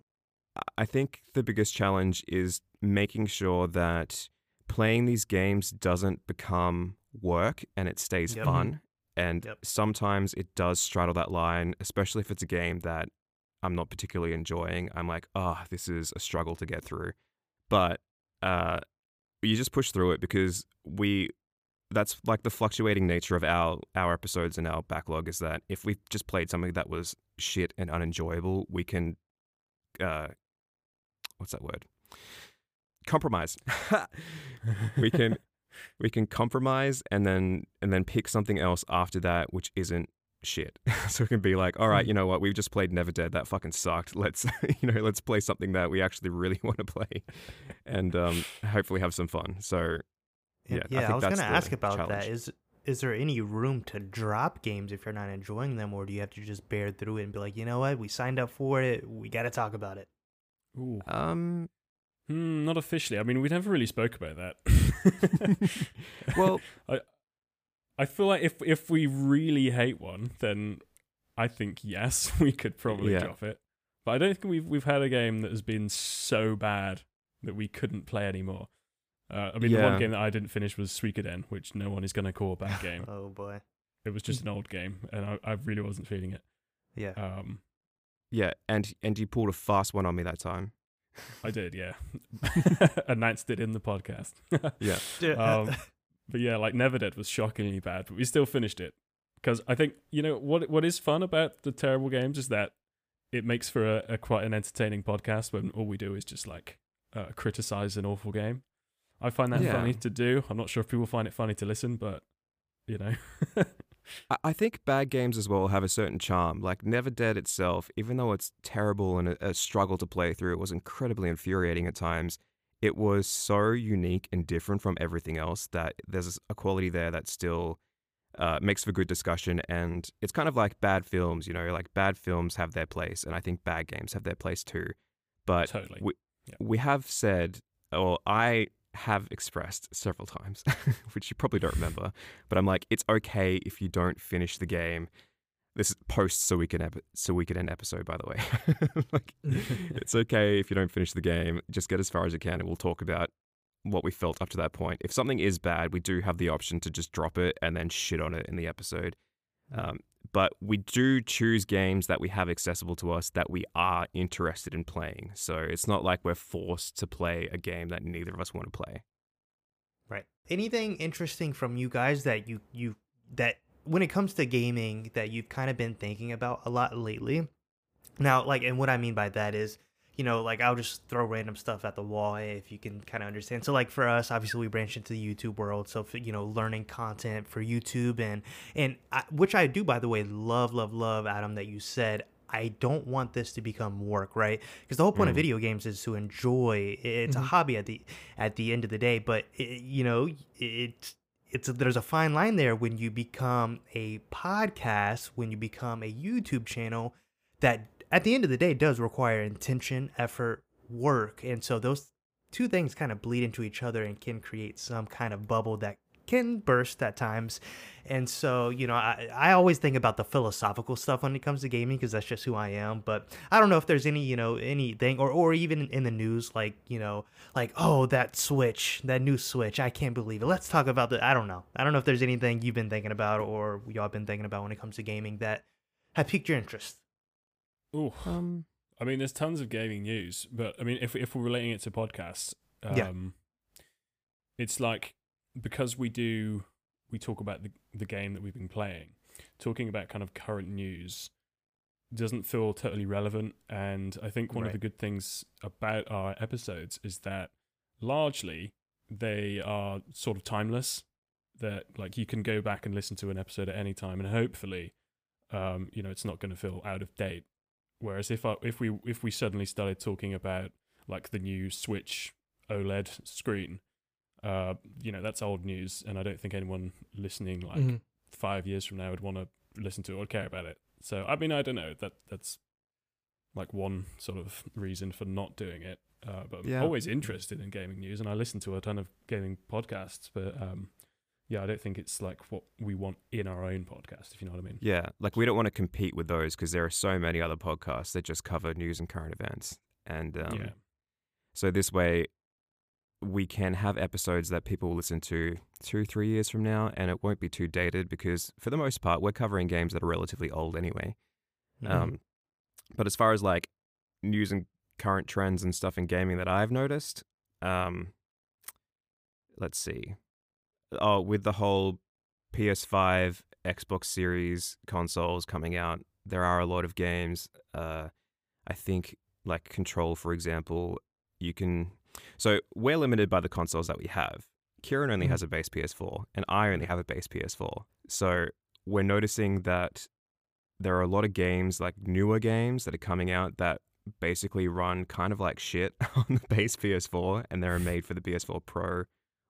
I think the biggest challenge is making sure that playing these games doesn't become work and it stays fun. And sometimes it does straddle that line, especially if it's a game that I'm not particularly enjoying. I'm like, oh, this is a struggle to get through. But you just push through it, because that's like the fluctuating nature of our episodes and our backlog, is that if we just played something that was shit and unenjoyable, we can, what's that word? Compromise. We can compromise and then pick something else after that which isn't shit. So it can be like, all right, you know what? We've just played Never Dead. That fucking sucked. Let's play something that we actually really want to play, and hopefully have some fun. So yeah, I was going to ask about challenge. That. Is there any room to drop games if you're not enjoying them, or do you have to just bear through it and be like, you know what? We signed up for it. We got to talk about it. Ooh. Not officially. I mean, we never really spoke about that. Well, I feel like if we really hate one, then I think, yes, we could probably drop it. But I don't think we've had a game that has been so bad that we couldn't play anymore. The one game that I didn't finish was Suikoden, which no one is going to call a bad game. Oh, boy. It was just an old game, and I really wasn't feeling it. Yeah. And you pulled a fast one on me that time. I did, yeah. Announced it in the podcast. Yeah. But yeah, like, Never Dead was shockingly bad, but we still finished it. Because I think, you know, what is fun about the terrible games is that it makes for a quite an entertaining podcast when all we do is just, like, criticize an awful game. I find that funny to do. I'm not sure if people find it funny to listen, but, you know. I think bad games as well have a certain charm. Like, Never Dead itself, even though it's terrible and a struggle to play through, it was incredibly infuriating at times. it was so unique and different from everything else that there's a quality there that still makes for good discussion. And it's kind of like bad films, you know, like bad films have their place, and I think bad games have their place too. But totally. We have said, or I have expressed several times, which you probably don't remember, but I'm like, it's okay if you don't finish the game. This is post so we can end episode, by the way. Like, it's okay if you don't finish the game. Just get as far as you can, and we'll talk about what we felt up to that point. If something is bad, we do have the option to just drop it and then shit on it in the episode. But we do choose games that we have accessible to us that we are interested in playing. So it's not like we're forced to play a game that neither of us want to play. Right. Anything interesting from you guys that you when it comes to gaming that you've kind of been thinking about a lot lately? Now, like, and what I mean by that is, you know, like, I'll just throw random stuff at the wall if you can kind of understand. So, like, for us, obviously we branch into the YouTube world. So, you know, learning content for YouTube and which I do, by the way, love, Adam, that you said, I don't want this to become work, right? Because the whole point of video games is to enjoy. It's a hobby at the end of the day, but it, you know, there's a fine line there when you become a podcast, when you become a YouTube channel, that at the end of the day does require intention, effort, work. And so those two things kind of bleed into each other and can create some kind of bubble that can burst at times. And so, you know, I always think about the philosophical stuff when it comes to gaming, because that's just who I am. But I don't know if there's any, you know, anything or even in the news, like, you know, like, oh, that new Switch, I can't believe it. Let's talk about the, I don't know if there's anything you've been thinking about or y'all been thinking about when it comes to gaming that have piqued your interest. Oh, I mean, there's tons of gaming news, but I mean, if we're relating it to podcasts, it's like, because we talk about the game that we've been playing, talking about kind of current news doesn't feel totally relevant. And I think one of the good things about our episodes is that largely they are sort of timeless, that like you can go back and listen to an episode at any time, and hopefully, you know, it's not going to feel out of date. Whereas if we suddenly started talking about like the new Switch OLED screen, you know, that's old news, and I don't think anyone listening 5 years from now would want to listen to it or care about it. So I mean, I don't know, that's like one sort of reason for not doing it, but I'm always interested in gaming news, and I listen to a ton of gaming podcasts, but I don't think it's like what we want in our own podcast, if you know what I mean. Yeah, like we don't want to compete with those, because there are so many other podcasts that just cover news and current events, and so this way we can have episodes that people will listen to 2-3 years from now, and it won't be too dated, because for the most part we're covering games that are relatively old anyway. But as far as like news and current trends and stuff in gaming that I've noticed, let's see, with the whole PS5 Xbox Series consoles coming out, there are a lot of games. I think like Control, for example, you can. So we're limited by the consoles that we have. Kieran only has a base PS4, and I only have a base PS4. So we're noticing that there are a lot of games, like newer games that are coming out that basically run kind of like shit on the base PS4, and they're made for the PS4 Pro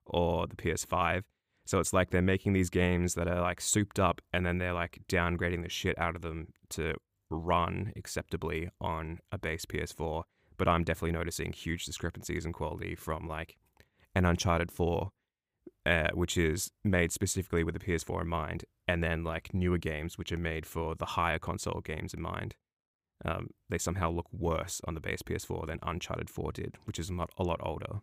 or the PS5. So it's like they're making these games that are like souped up, and then they're like downgrading the shit out of them to run acceptably on a base PS4. But I'm definitely noticing huge discrepancies in quality from like an Uncharted 4, which is made specifically with the PS4 in mind, and then like newer games, which are made for the higher console games in mind. They somehow look worse on the base PS4 than Uncharted 4 did, which is a lot older.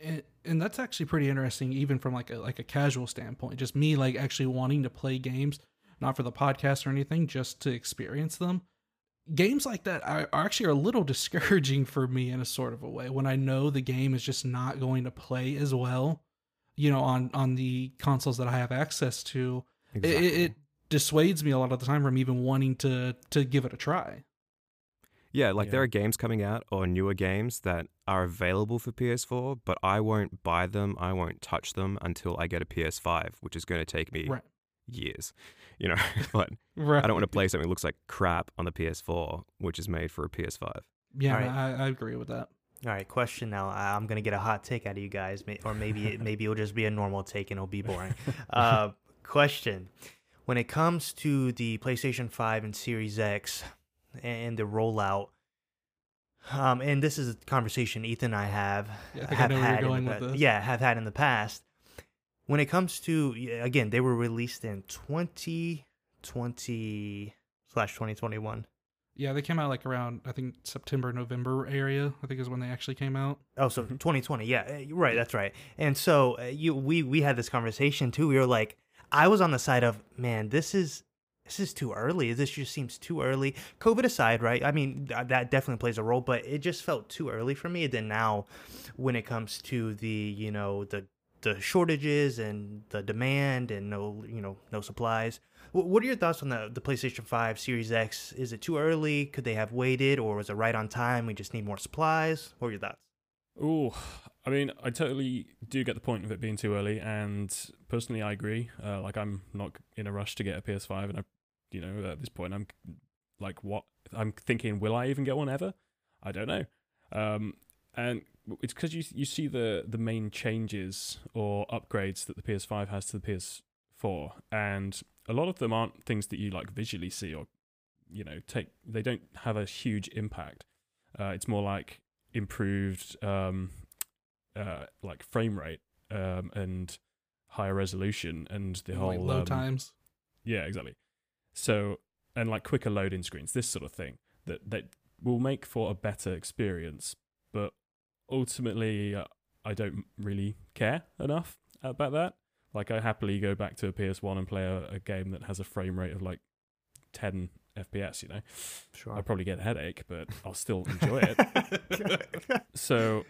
And that's actually pretty interesting, even from like a casual standpoint, just me like actually wanting to play games, not for the podcast or anything, just to experience them. Games like that are actually a little discouraging for me in a sort of a way, when I know the game is just not going to play as well, you know, on the consoles that I have access to. Exactly. It dissuades me a lot of the time from even wanting to give it a try. Yeah, like there are games coming out, or newer games that are available for PS4, but I won't buy them, I won't touch them until I get a PS5, which is going to take me... Right. years, you know, but I don't want to play something that looks like crap on the PS4, which is made for a PS5. Yeah, right. I agree with that. All right, question now. I'm going to get a hot take out of you guys, or maybe it'll just be a normal take and it'll be boring. Question. When it comes to the PlayStation 5 and Series X and the rollout, and this is a conversation Ethan and I have had in the past. When it comes to, again, they were released in 2020/2021. Yeah, they came out like around, I think, September, November area, I think is when they actually came out. Oh, so 2020, yeah, right, that's right. And so we had this conversation too. We were like, I was on the side of, man, this is too early. This just seems too early. COVID aside, right? I mean, that definitely plays a role, but it just felt too early for me. And then now, when it comes to the, you know, the shortages and the demand and no supplies. What are your thoughts on the PlayStation 5 Series X? Is it too early? Could they have waited, or was it right on time? We just need more supplies. What are your thoughts? Ooh, I mean, I totally do get the point of it being too early, and personally, I agree. Like, I'm not in a rush to get a PS5, and I, you know, at this point, I'm like, what? I'm thinking, will I even get one ever? I don't know. And it's because you see the main changes or upgrades that the PS5 has to the PS4, and a lot of them aren't things that you like visually see or, you know, take. They don't have a huge impact. It's more like improved like frame rate and higher resolution and the whole load times. Yeah, exactly. So, and like quicker loading screens, this sort of thing that will make for a better experience, but ultimately, I don't really care enough about that. Like, I happily go back to a PS1 and play a game that has a frame rate of like 10 FPS, you know? Sure. I'll probably get a headache, but I'll still enjoy it. So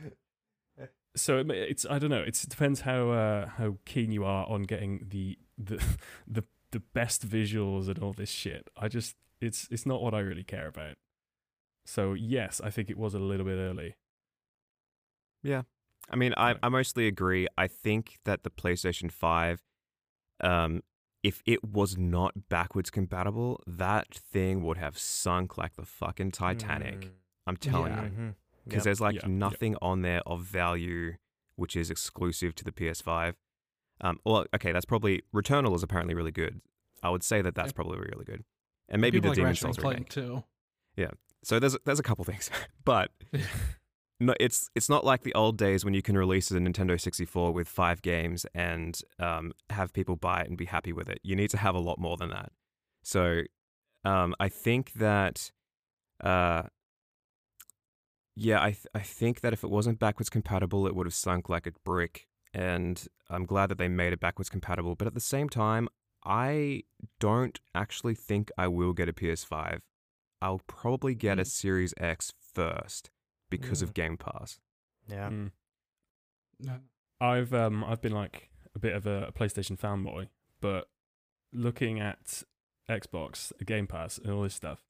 it's, I don't know. It depends how keen you are on getting the best visuals and all this shit. I just, it's not what I really care about. So yes, I think it was a little bit early. Yeah, I mean, I mostly agree. I think that the PlayStation 5, if it was not backwards compatible, that thing would have sunk like the fucking Titanic. I'm telling you. Because there's like nothing on there of value which is exclusive to the PS5. Well, okay, that's probably... Returnal is apparently really good. I would say that that's probably really good. And maybe people the Demon Souls remake too. Yeah, so there's a couple things. But... No, it's not like the old days when you can release a Nintendo 64 with 5 games and have people buy it and be happy with it. You need to have a lot more than that. So I think that, I think that if it wasn't backwards compatible, it would have sunk like a brick. And I'm glad that they made it backwards compatible. But at the same time, I don't actually think I will get a PS5. I'll probably get a Series X first. Because of Game Pass. Yeah. I've been like a bit of a PlayStation fanboy, but looking at Xbox, Game Pass, and all this stuff,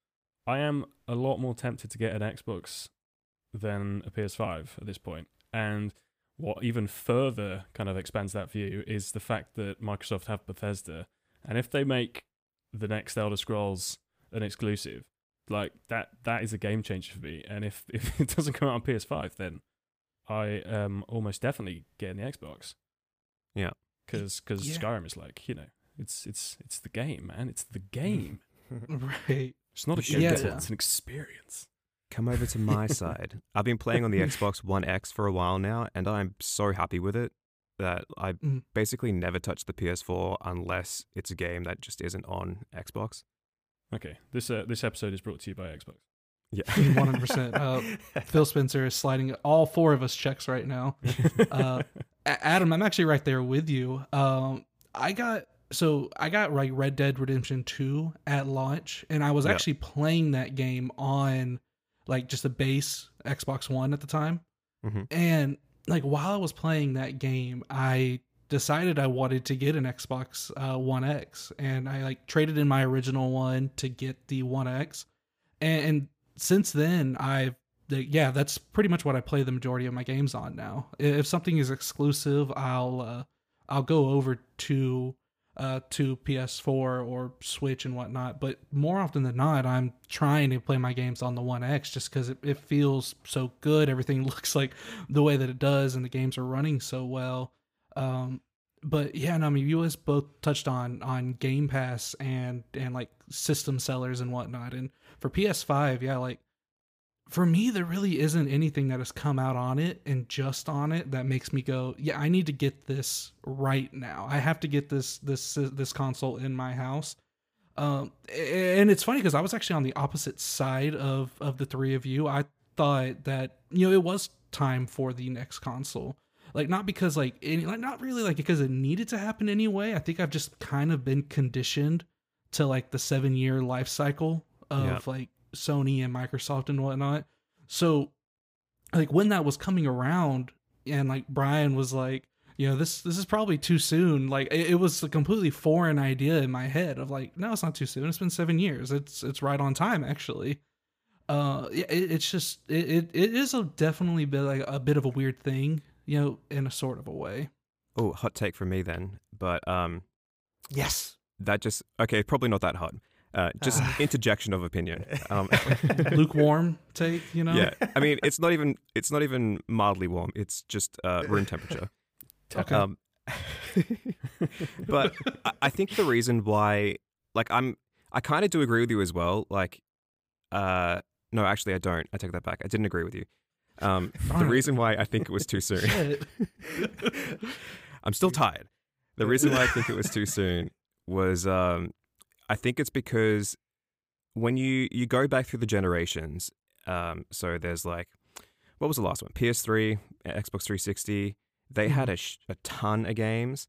I am a lot more tempted to get an Xbox than a PS5 at this point. And what even further kind of expands that view is the fact that Microsoft have Bethesda, and if they make the next Elder Scrolls an exclusive, like that is a game changer for me. And if it doesn't come out on PS5, then I am almost definitely getting the Xbox. Yeah, because Skyrim is like, you know, it's the game, man. It's the game, right? It's not a game. It's an experience. Come over to my side. I've been playing on the Xbox One X for a while now, and I'm so happy with it that I basically never touch the PS4 unless it's a game that just isn't on Xbox. Okay, this episode is brought to you by Xbox. Yeah, 100%. Phil Spencer is sliding all 4 of us checks right now. Adam, I'm actually right there with you. I got like Red Dead Redemption 2 at launch, and I was actually playing that game on like just a base Xbox One at the time. And like while I was playing that game, I decided I wanted to get an Xbox One X, and I like traded in my original one to get the One X, and since then that's pretty much what I play the majority of my games on now. If something is exclusive, I'll go over to to PS4 or Switch and whatnot, but more often than not, I'm trying to play my games on the One X just because it feels so good. Everything looks like the way that it does, and the games are running so well. But yeah, no, I mean, you guys both touched on Game Pass and like system sellers and whatnot. And for PS5, yeah, like for me, there really isn't anything that has come out on it and just on it that makes me go, yeah, I need to get this right now. I have to get this console in my house. And it's funny because I was actually on the opposite side of the three of you. I thought that, you know, it was time for the next console. Like, not because, like, not really, like, because it needed to happen anyway. I think I've just kind of been conditioned to, like, the 7-year life cycle of, like, Sony and Microsoft and whatnot. So, like, when that was coming around and, like, Brian was like, you know, this is probably too soon. Like, it was a completely foreign idea in my head of, like, no, it's not too soon. It's been 7 years. It's right on time, actually. It is definitely been, like, a bit of a weird thing, you know, in a sort of a way. Oh, hot take from me then. But yes, that just, okay, probably not that hot. Just interjection of opinion. Lukewarm take, you know? Yeah, I mean, it's not even mildly warm. It's just room temperature. Okay. But I think the reason why, like, I kind of do agree with you as well. Like, no, actually I don't. I take that back. I didn't agree with you. The reason why I think it was too soon. I'm still tired. The reason why I think it was too soon was I think it's because when you go back through the generations, so there's like, what was the last one? PS3, Xbox 360, they had a ton of games.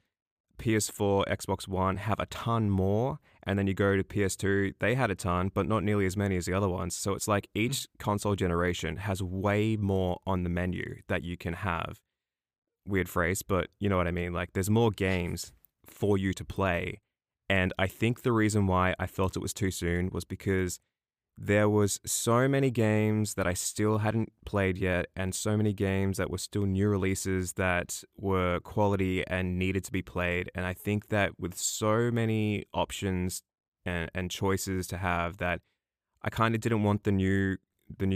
PS4, Xbox One have a ton more, and then you go to PS2, they had a ton, but not nearly as many as the other ones. So it's like each console generation has way more on the menu that you can have. Weird phrase, but you know what I mean? Like, there's more games for you to play. And I think the reason why I felt it was too soon was because there was so many games that I still hadn't played yet, and so many games that were still new releases that were quality and needed to be played. And I think that with so many options and choices to have, that I kind of didn't want the new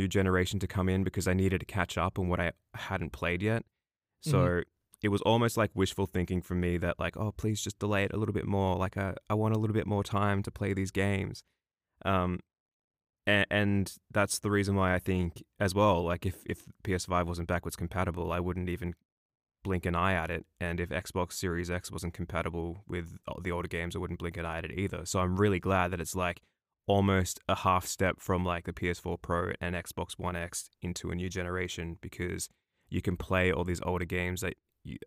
generation to come in because I needed to catch up on what I hadn't played yet. So it was almost like wishful thinking for me that, like, oh, please just delay it a little bit more. Like, I want a little bit more time to play these games. And that's the reason why I think as well, like, if PS5 wasn't backwards compatible, I wouldn't even blink an eye at it. And if Xbox Series X wasn't compatible with the older games, I wouldn't blink an eye at it either. So I'm really glad that it's like almost a half step from like the PS4 Pro and Xbox One X into a new generation, because you can play all these older games that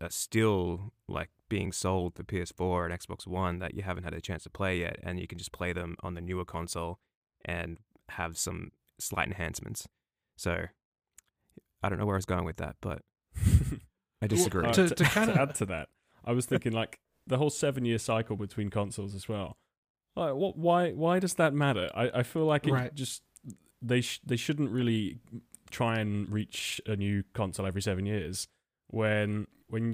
are still like being sold for PS4 and Xbox One that you haven't had a chance to play yet. And you can just play them on the newer console and have some slight enhancements. So I don't know where I was going with that, but I disagree. To add to that, I was thinking like the whole 7-year cycle between consoles as well. Like, what? Why does that matter? I feel like it just they shouldn't really try and reach a new console every 7 years. When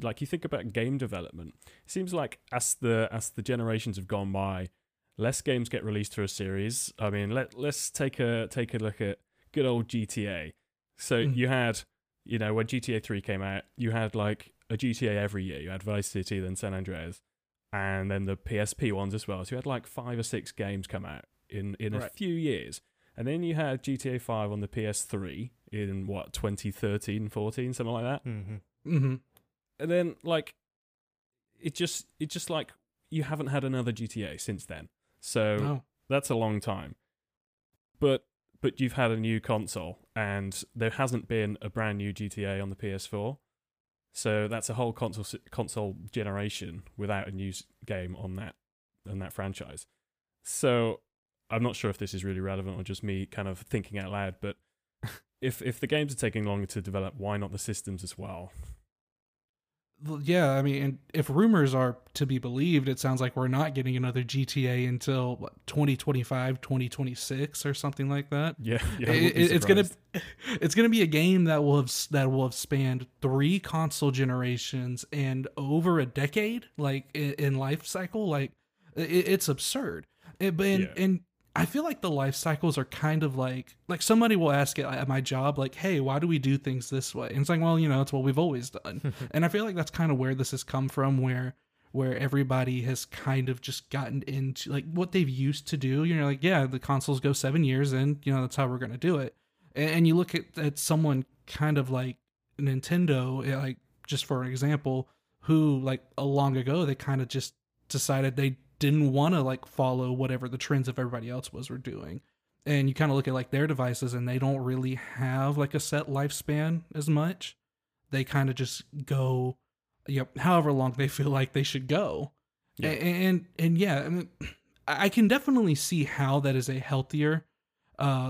like you think about game development, it seems like as the generations have gone by, less games get released through a series. I mean, let's take a look at good old GTA. So you had, you know, when GTA 3 came out, you had like a GTA every year. You had Vice City, then San Andreas, and then the PSP ones as well. So you had like 5 or 6 games come out in a few years. And then you had GTA 5 on the PS3 in, 2013, 14, something like that? And then, like, it just like, you haven't had another GTA since then. So that's a long time, but you've had a new console, and there hasn't been a brand new GTA on the PS4, so that's a whole console generation without a new game on that franchise. So I'm not sure if this is really relevant or just me kind of thinking out loud, but if the games are taking longer to develop, why not the systems as well? Yeah, I mean, and if rumors are to be believed, it sounds like we're not getting another GTA until what, 2025, 2026 or something like that. Yeah, it's gonna be a game that will have spanned 3 console generations and over a decade, like in life cycle. Like it's absurd. And I feel like the life cycles are kind of like somebody will ask it at my job, like, hey, why do we do things this way? And it's like, well, it's what we've always done. And I feel like that's kind of where this has come from, where everybody has kind of just gotten into like what they've used to do. Like, yeah, the consoles go 7 years and, that's how we're going to do it. And you look at someone kind of like Nintendo, like just for an example, who like long ago, they kind of just decided they didn't want to like follow whatever the trends of everybody else were doing. And you kind of look at like their devices and they don't really have like a set lifespan as much. They kind of just go, however long they feel like they should go. Yeah. And yeah, I mean, I can definitely see how that is a healthier,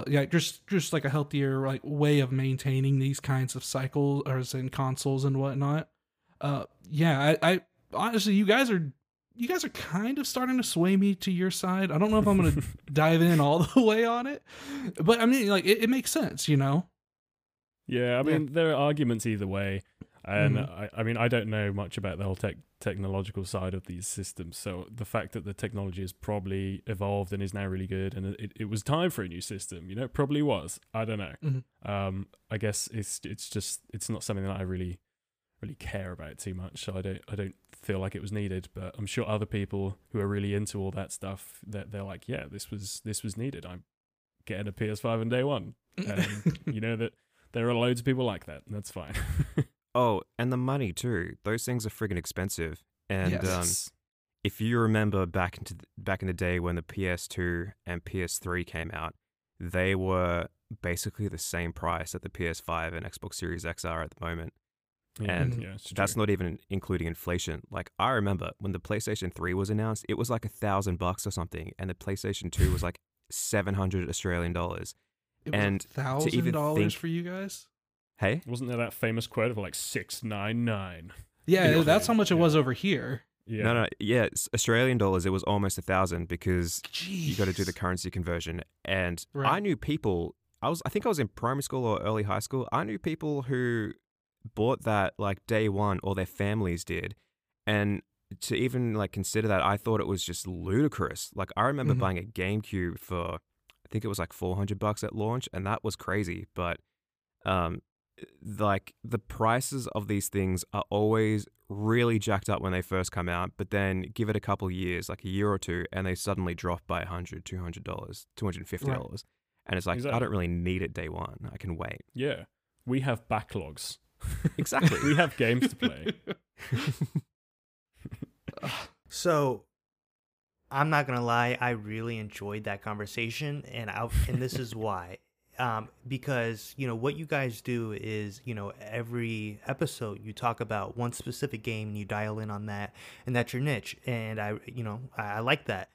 just like a healthier like way of maintaining these kinds of cycles or as in consoles and whatnot. I honestly, you guys are kind of starting to sway me to your side. I don't know if I'm going to dive in all the way on it, but I mean, like it makes sense, Yeah. I mean, there are arguments either way. And I mean, I don't know much about the whole technological side of these systems. So the fact that the technology has probably evolved and is now really good. And it was time for a new system, it probably was, I don't know. Mm-hmm. I guess it's not something that I really care about too much, so I don't feel like it was needed, but I'm sure other people who are really into all that stuff that they're like, yeah, this was needed, I'm getting a PS5 on day one. That there are loads of people like that, and that's fine. Oh, and the money too, those things are friggin' expensive. And yes. If you remember back in the day when the PS2 and PS3 came out, they were basically the same price that the PS5 and Xbox Series X are at the moment. And that's not even including inflation. Like, I remember when the PlayStation 3 was announced, it was like $1,000 or something. And the PlayStation 2 was like 700 Australian dollars. It was $1,000 for you guys? Hey? Wasn't there that famous quote of like 699? Yeah, that's how much it was over here. Yeah. No, yeah, Australian dollars, it was almost 1,000 because you got to do the currency conversion. And right. I knew people, I think I was in primary school or early high school, I knew people who bought that like day one, or their families did, and to even like consider that, I thought it was just ludicrous. Like, I remember buying a GameCube for, I think it was like $400 at launch, and that was crazy. But like the prices of these things are always really jacked up when they first come out, but then give it a couple years, like a year or two, and they suddenly drop by $100, $200, $250, right. And it's like, exactly. I don't really need it day one, I can wait. Yeah, we have backlogs. Exactly. We have games to play. So, I'm not going to lie, I really enjoyed that conversation, and this is why. Because, what you guys do is, every episode you talk about one specific game and you dial in on that, and that's your niche. And I like that.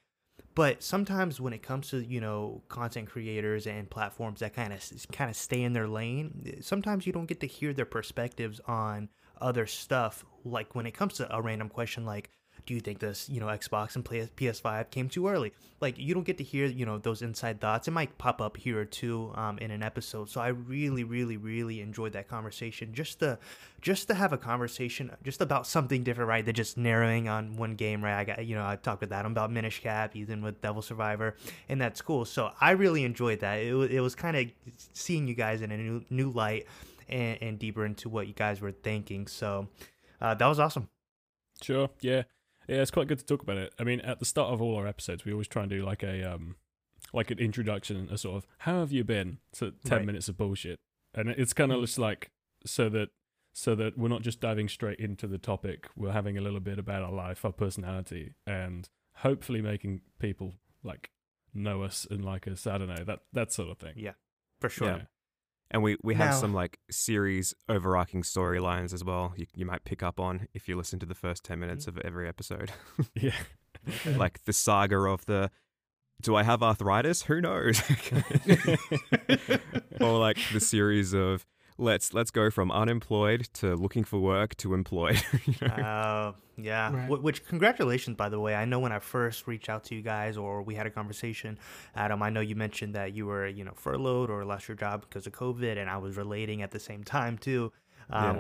But sometimes when it comes to, content creators and platforms that kind of stay in their lane, sometimes you don't get to hear their perspectives on other stuff. Like when it comes to a random question like, do you think this, Xbox and PS5 came too early? Like, you don't get to hear, those inside thoughts. It might pop up here or two in an episode. So I really, really, really enjoyed that conversation. Just to have a conversation just about something different, right? Than just narrowing on one game, right? I got, I talked with Adam about Minish Cap, Ethan with Devil Survivor, and that's cool. So I really enjoyed that. It was kind of seeing you guys in a new light and deeper into what you guys were thinking. So that was awesome. Sure. Yeah. Yeah, it's quite good to talk about it. I mean, at the start of all our episodes, we always try and do like a like an introduction, a sort of "How have you been?" So 10 right. minutes of bullshit, and it's kind of just like so that we're not just diving straight into the topic. We're having a little bit about our life, our personality, and hopefully making people like know us and like us. I don't know, that sort of thing. Yeah, for sure. Yeah. And we have some like series overarching storylines as well. You might pick up on if you listen to the first 10 minutes of every episode. Yeah. Like the saga of the, do I have arthritis? Who knows? Or like the series of let's go from unemployed to looking for work to employed. Yeah. Right. Which, congratulations, by the way. I know when I first reached out to you guys, or we had a conversation, Adam, I know you mentioned that you were, furloughed or lost your job because of COVID, and I was relating at the same time too,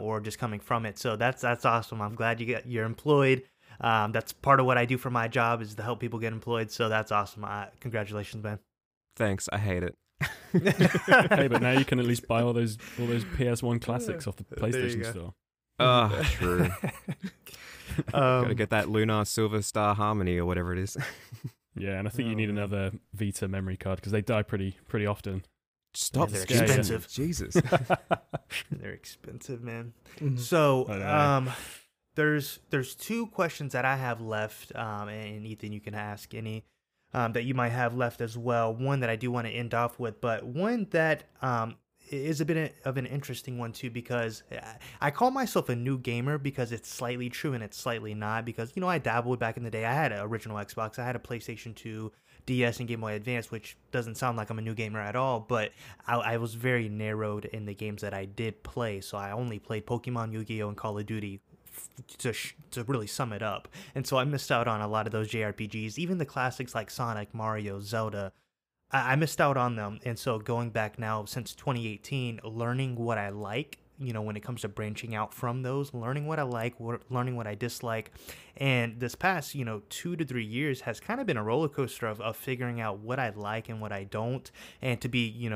or just coming from it. So that's awesome. I'm glad you're employed. That's part of what I do for my job, is to help people get employed. So that's awesome. Congratulations, man. Thanks. I hate it. Hey, but now you can at least buy all those PS1 classics off the PlayStation store. True. Gotta get that Lunar Silver Star Harmony or whatever it is. Yeah, and I think you need another Vita memory card because they die pretty often. Stop. They're expensive. Jesus. They're expensive, man. Mm-hmm. So there's two questions that I have left, and Ethan, you can ask any that you might have left as well. One that I do want to end off with, but one that is a bit of an interesting one too, because I call myself a new gamer because it's slightly true and it's slightly not, because, I dabbled back in the day. I had an original Xbox. I had a PlayStation 2, DS, and Game Boy Advance, which doesn't sound like I'm a new gamer at all, but I was very narrowed in the games that I did play. So I only played Pokemon, Yu-Gi-Oh, and Call of Duty, to really sum it up. And so I missed out on a lot of those JRPGs, even the classics like Sonic, Mario, Zelda. I missed out on them. And so going back now since 2018, learning what I like, when it comes to branching out from those, learning what I like, learning what I dislike. And this past, 2 to 3 years has kind of been a roller coaster of figuring out what I like and what I don't. And to be,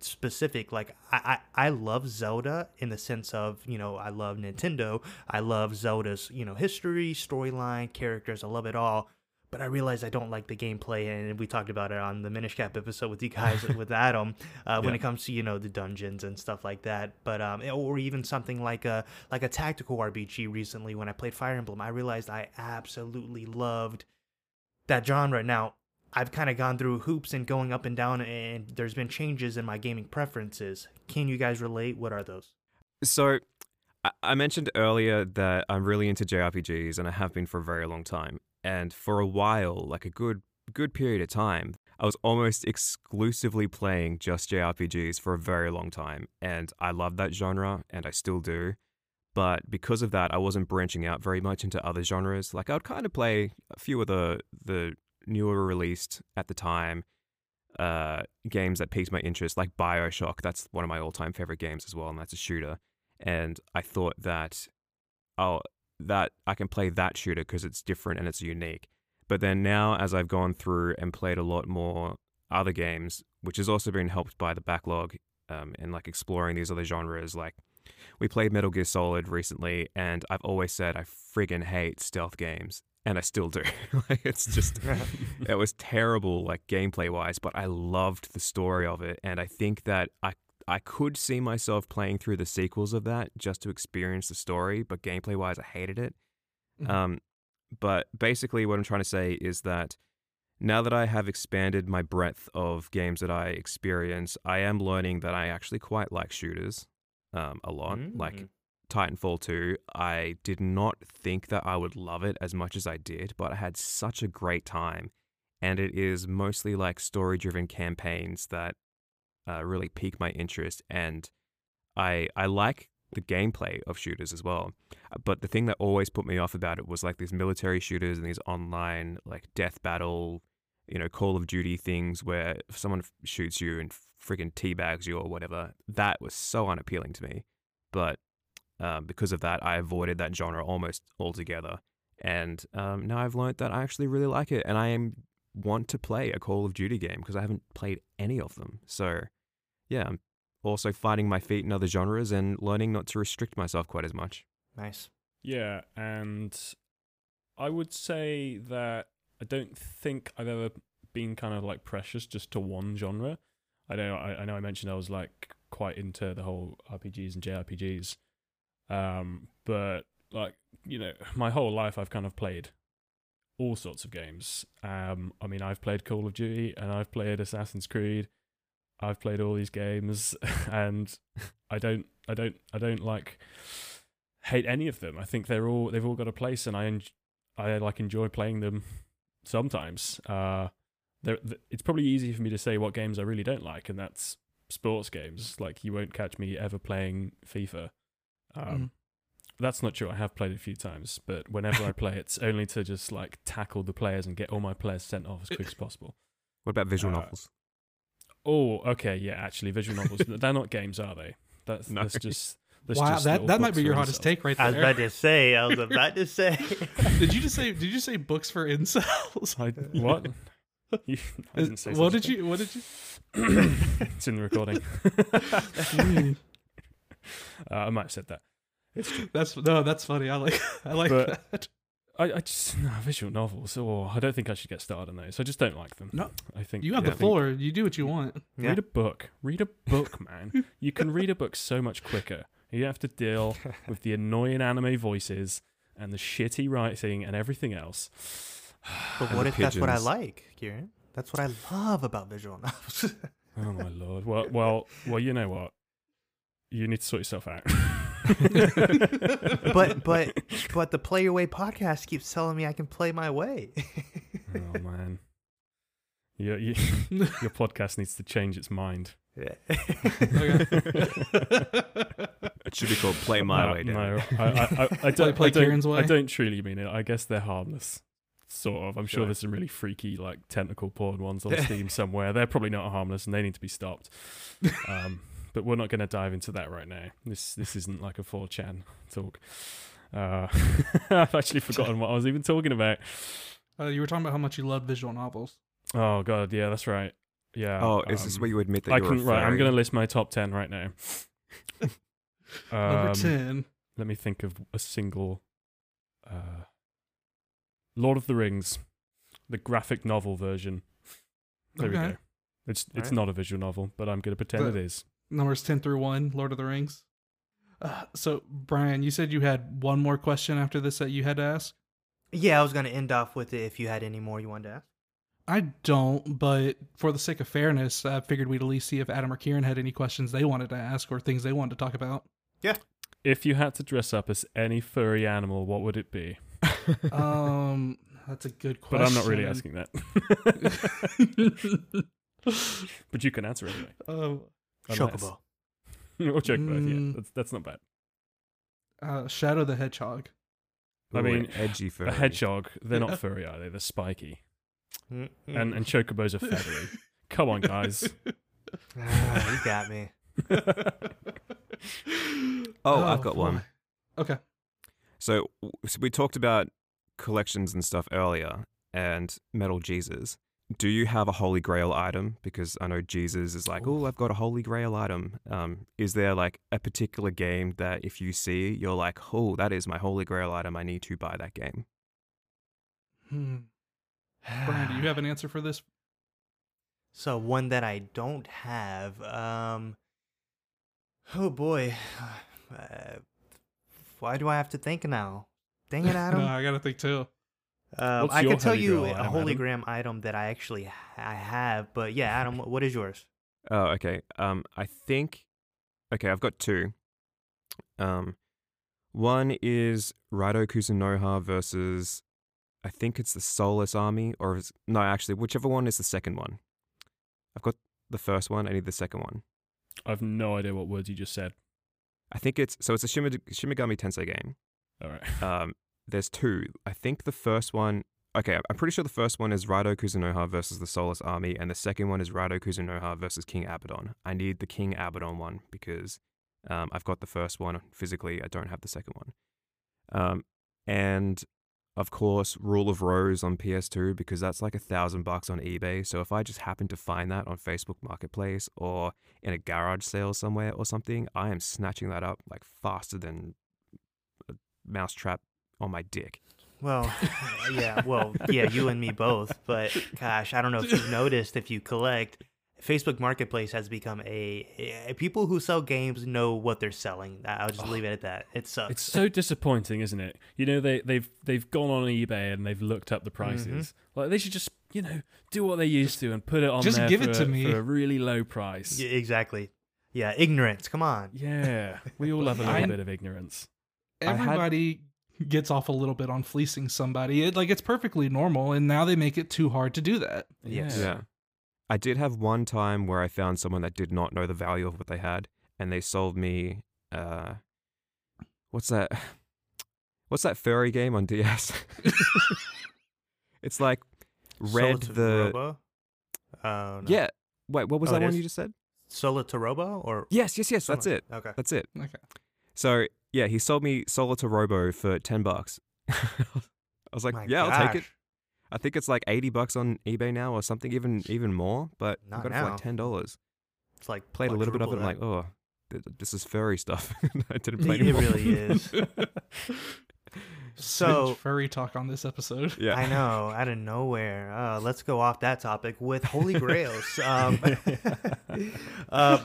specific, like I love Zelda in the sense of, I love Nintendo. I love Zelda's, history, storyline, characters. I love it all. But I realized I don't like the gameplay, and we talked about it on the Minish Cap episode with you guys, with Adam, when it comes to, the dungeons and stuff like that. But or even something like a tactical RPG recently when I played Fire Emblem, I realized I absolutely loved that genre. Now, I've kind of gone through hoops and going up and down, and there's been changes in my gaming preferences. Can you guys relate? What are those? So I mentioned earlier that I'm really into JRPGs, and I have been for a very long time. And for a while, like a good period of time, I was almost exclusively playing just JRPGs for a very long time. And I loved that genre, and I still do. But because of that, I wasn't branching out very much into other genres. Like, I would kind of play a few of the newer released at the time games that piqued my interest, like BioShock. That's one of my all-time favorite games as well, and that's a shooter. And I thought that, that I can play that shooter because it's different and it's unique. But then now, as I've gone through and played a lot more other games, which has also been helped by the backlog, and like exploring these other genres, like we played Metal Gear Solid recently, and I've always said I friggin' hate stealth games, and I still do. It's just it was terrible, like gameplay wise, but I loved the story of it, and I think that I could see myself playing through the sequels of that just to experience the story, but gameplay-wise, I hated it. Mm-hmm. But basically what I'm trying to say is that now that I have expanded my breadth of games that I experience, I am learning that I actually quite like shooters a lot. Mm-hmm. Like Titanfall 2, I did not think that I would love it as much as I did, but I had such a great time. And it is mostly like story-driven campaigns that really piqued my interest, and I like the gameplay of shooters as well. But the thing that always put me off about it was like these military shooters and these online like death battle, Call of Duty things where someone shoots you and freaking teabags you or whatever. That was so unappealing to me. But because of that, I avoided that genre almost altogether. And now I've learned that I actually really like it, and I want to play a Call of Duty game because I haven't played any of them. So yeah, I'm also finding my feet in other genres and learning not to restrict myself quite as much. Nice. Yeah, and I would say that I don't think I've ever been kind of like precious just to one genre. I know I mentioned I was like quite into the whole RPGs and JRPGs, but like, my whole life I've kind of played all sorts of games. I mean, I've played Call of Duty, and I've played Assassin's Creed. I've played all these games, and I don't like hate any of them. I think they've all got a place, and I like enjoy playing them sometimes. It's probably easy for me to say what games I really don't like, and that's sports games. Like, you won't catch me ever playing FIFA. That's not true. I have played it a few times, but whenever I play, it's only to just like tackle the players and get all my players sent off as quick as possible. What about visual novels? Oh, okay, yeah. Actually, visual novels—they're not games, are they? That's just. Wow, that might be your hardest take right there. I was about to say. Did you say books for incels? What? I didn't say. What did you? It's in the recording. I might have said that. It's true. That's funny. I like that. I just visual novels. Oh, I don't think I should get started on those. I just don't like them. No, I think you have the floor. You do what you want. Yeah. Read a book, man. You can read a book so much quicker. You have to deal with the annoying anime voices and the shitty writing and everything else. But what if that's what I like, Kieran? That's what I love about visual novels. Oh my lord. Well. You know what? You need to sort yourself out. but the Play Your Way podcast keeps telling me I can play my way. Oh man, your podcast needs to change its mind. Yeah. It should be called Play My Way. No, I don't truly mean it. I guess they're harmless, sort of. I'm sure there's some really freaky like tentacle porn ones on Steam somewhere. They're probably not harmless and they need to be stopped. But we're not going to dive into that right now. This isn't like a 4chan talk. I've actually forgotten what I was even talking about. You were talking about how much you love visual novels. Oh god, yeah, that's right. Yeah. Oh, is this where you admit that right? I'm going to list my top 10 right now. Number 10. Let me think of a single. Lord of the Rings, the graphic novel version. There we go. It's not a visual novel, but I'm going to pretend it is. Numbers 10 through 1, Lord of the Rings. So, Brian, you said you had one more question after this that you had to ask? Yeah, I was going to end off with it if you had any more you wanted to ask. I don't, but for the sake of fairness, I figured we'd at least see if Adam or Kieran had any questions they wanted to ask or things they wanted to talk about. Yeah. If you had to dress up as any furry animal, what would it be? That's a good question. But I'm not really asking that. But you can answer anyway. Chocobo. Or Chocobo, yeah. That's not bad. Shadow the Hedgehog. I mean, edgy furry. A hedgehog, they're not furry, are they? They're spiky. And Chocobos are feathery. Come on, guys. You got me. I've got one. Okay. So we talked about collections and stuff earlier, and Metal Jesus. Do you have a Holy Grail item? Because I know Jesus is like, I've got a Holy Grail item. Is there like a particular game that if you see, you're like, oh, that is my Holy Grail item. I need to buy that game. Brian, do you have an answer for this? So one that I don't have. Oh, boy. Why do I have to think now? Dang it, Adam. No, I got to think too. I can tell you a Holy Grail item that I actually have, but yeah, Adam, what is yours? Oh, okay. I've got two. One is Raidou Kuzunoha versus, I think it's the Soulless Army, whichever one is the second one. I've got the first one. I need the second one. I have no idea what words you just said. I think it's a Shin Megami Tensei game. All right. There's two. I think the first one... Okay, I'm pretty sure the first one is Raidou Kuzunoha versus the Soulless Army, and the second one is Raidou Kuzunoha versus King Abaddon. I need the King Abaddon one because I've got the first one physically. I don't have the second one. And, of course, Rule of Rose on PS2 because that's like $1,000 on eBay. So if I just happen to find that on Facebook Marketplace or in a garage sale somewhere or something, I am snatching that up like faster than a mousetrap on my dick. Well, yeah, you and me both. But gosh, I don't know if you've noticed, if you collect, Facebook Marketplace has become people who sell games know what they're selling. I'll just leave it at that. It sucks. It's so disappointing, isn't it? You know, they've gone on eBay and they've looked up the prices. Mm-hmm. Like they should just, you know, do what they used to and put it on just there for a really low price. Yeah, exactly. Yeah, ignorance. Come on. Yeah, we all have a little bit of ignorance. Everybody gets off a little bit on fleecing somebody. It's perfectly normal, and now they make it too hard to do that. Yes. Yeah. I did have one time where I found someone that did not know the value of what they had, and they sold me, what's that furry game on DS? It's like Red Solitarobo? Oh, no. Yeah. Wait, what was that one you just said? Solitarobo? Or... Yes, that's it. Okay. That's it. Okay. So, yeah, he sold me Solitarobo for $10. I was like, I'll take it. I think it's like $80 on eBay now or something, even more, but I got it for like $10. It's like played a little bit of it and like, oh, this is furry stuff. I didn't play it anymore. It really is. So furry talk on this episode. Yeah. I know, out of nowhere. Let's go off that topic with Holy Grails. So I'll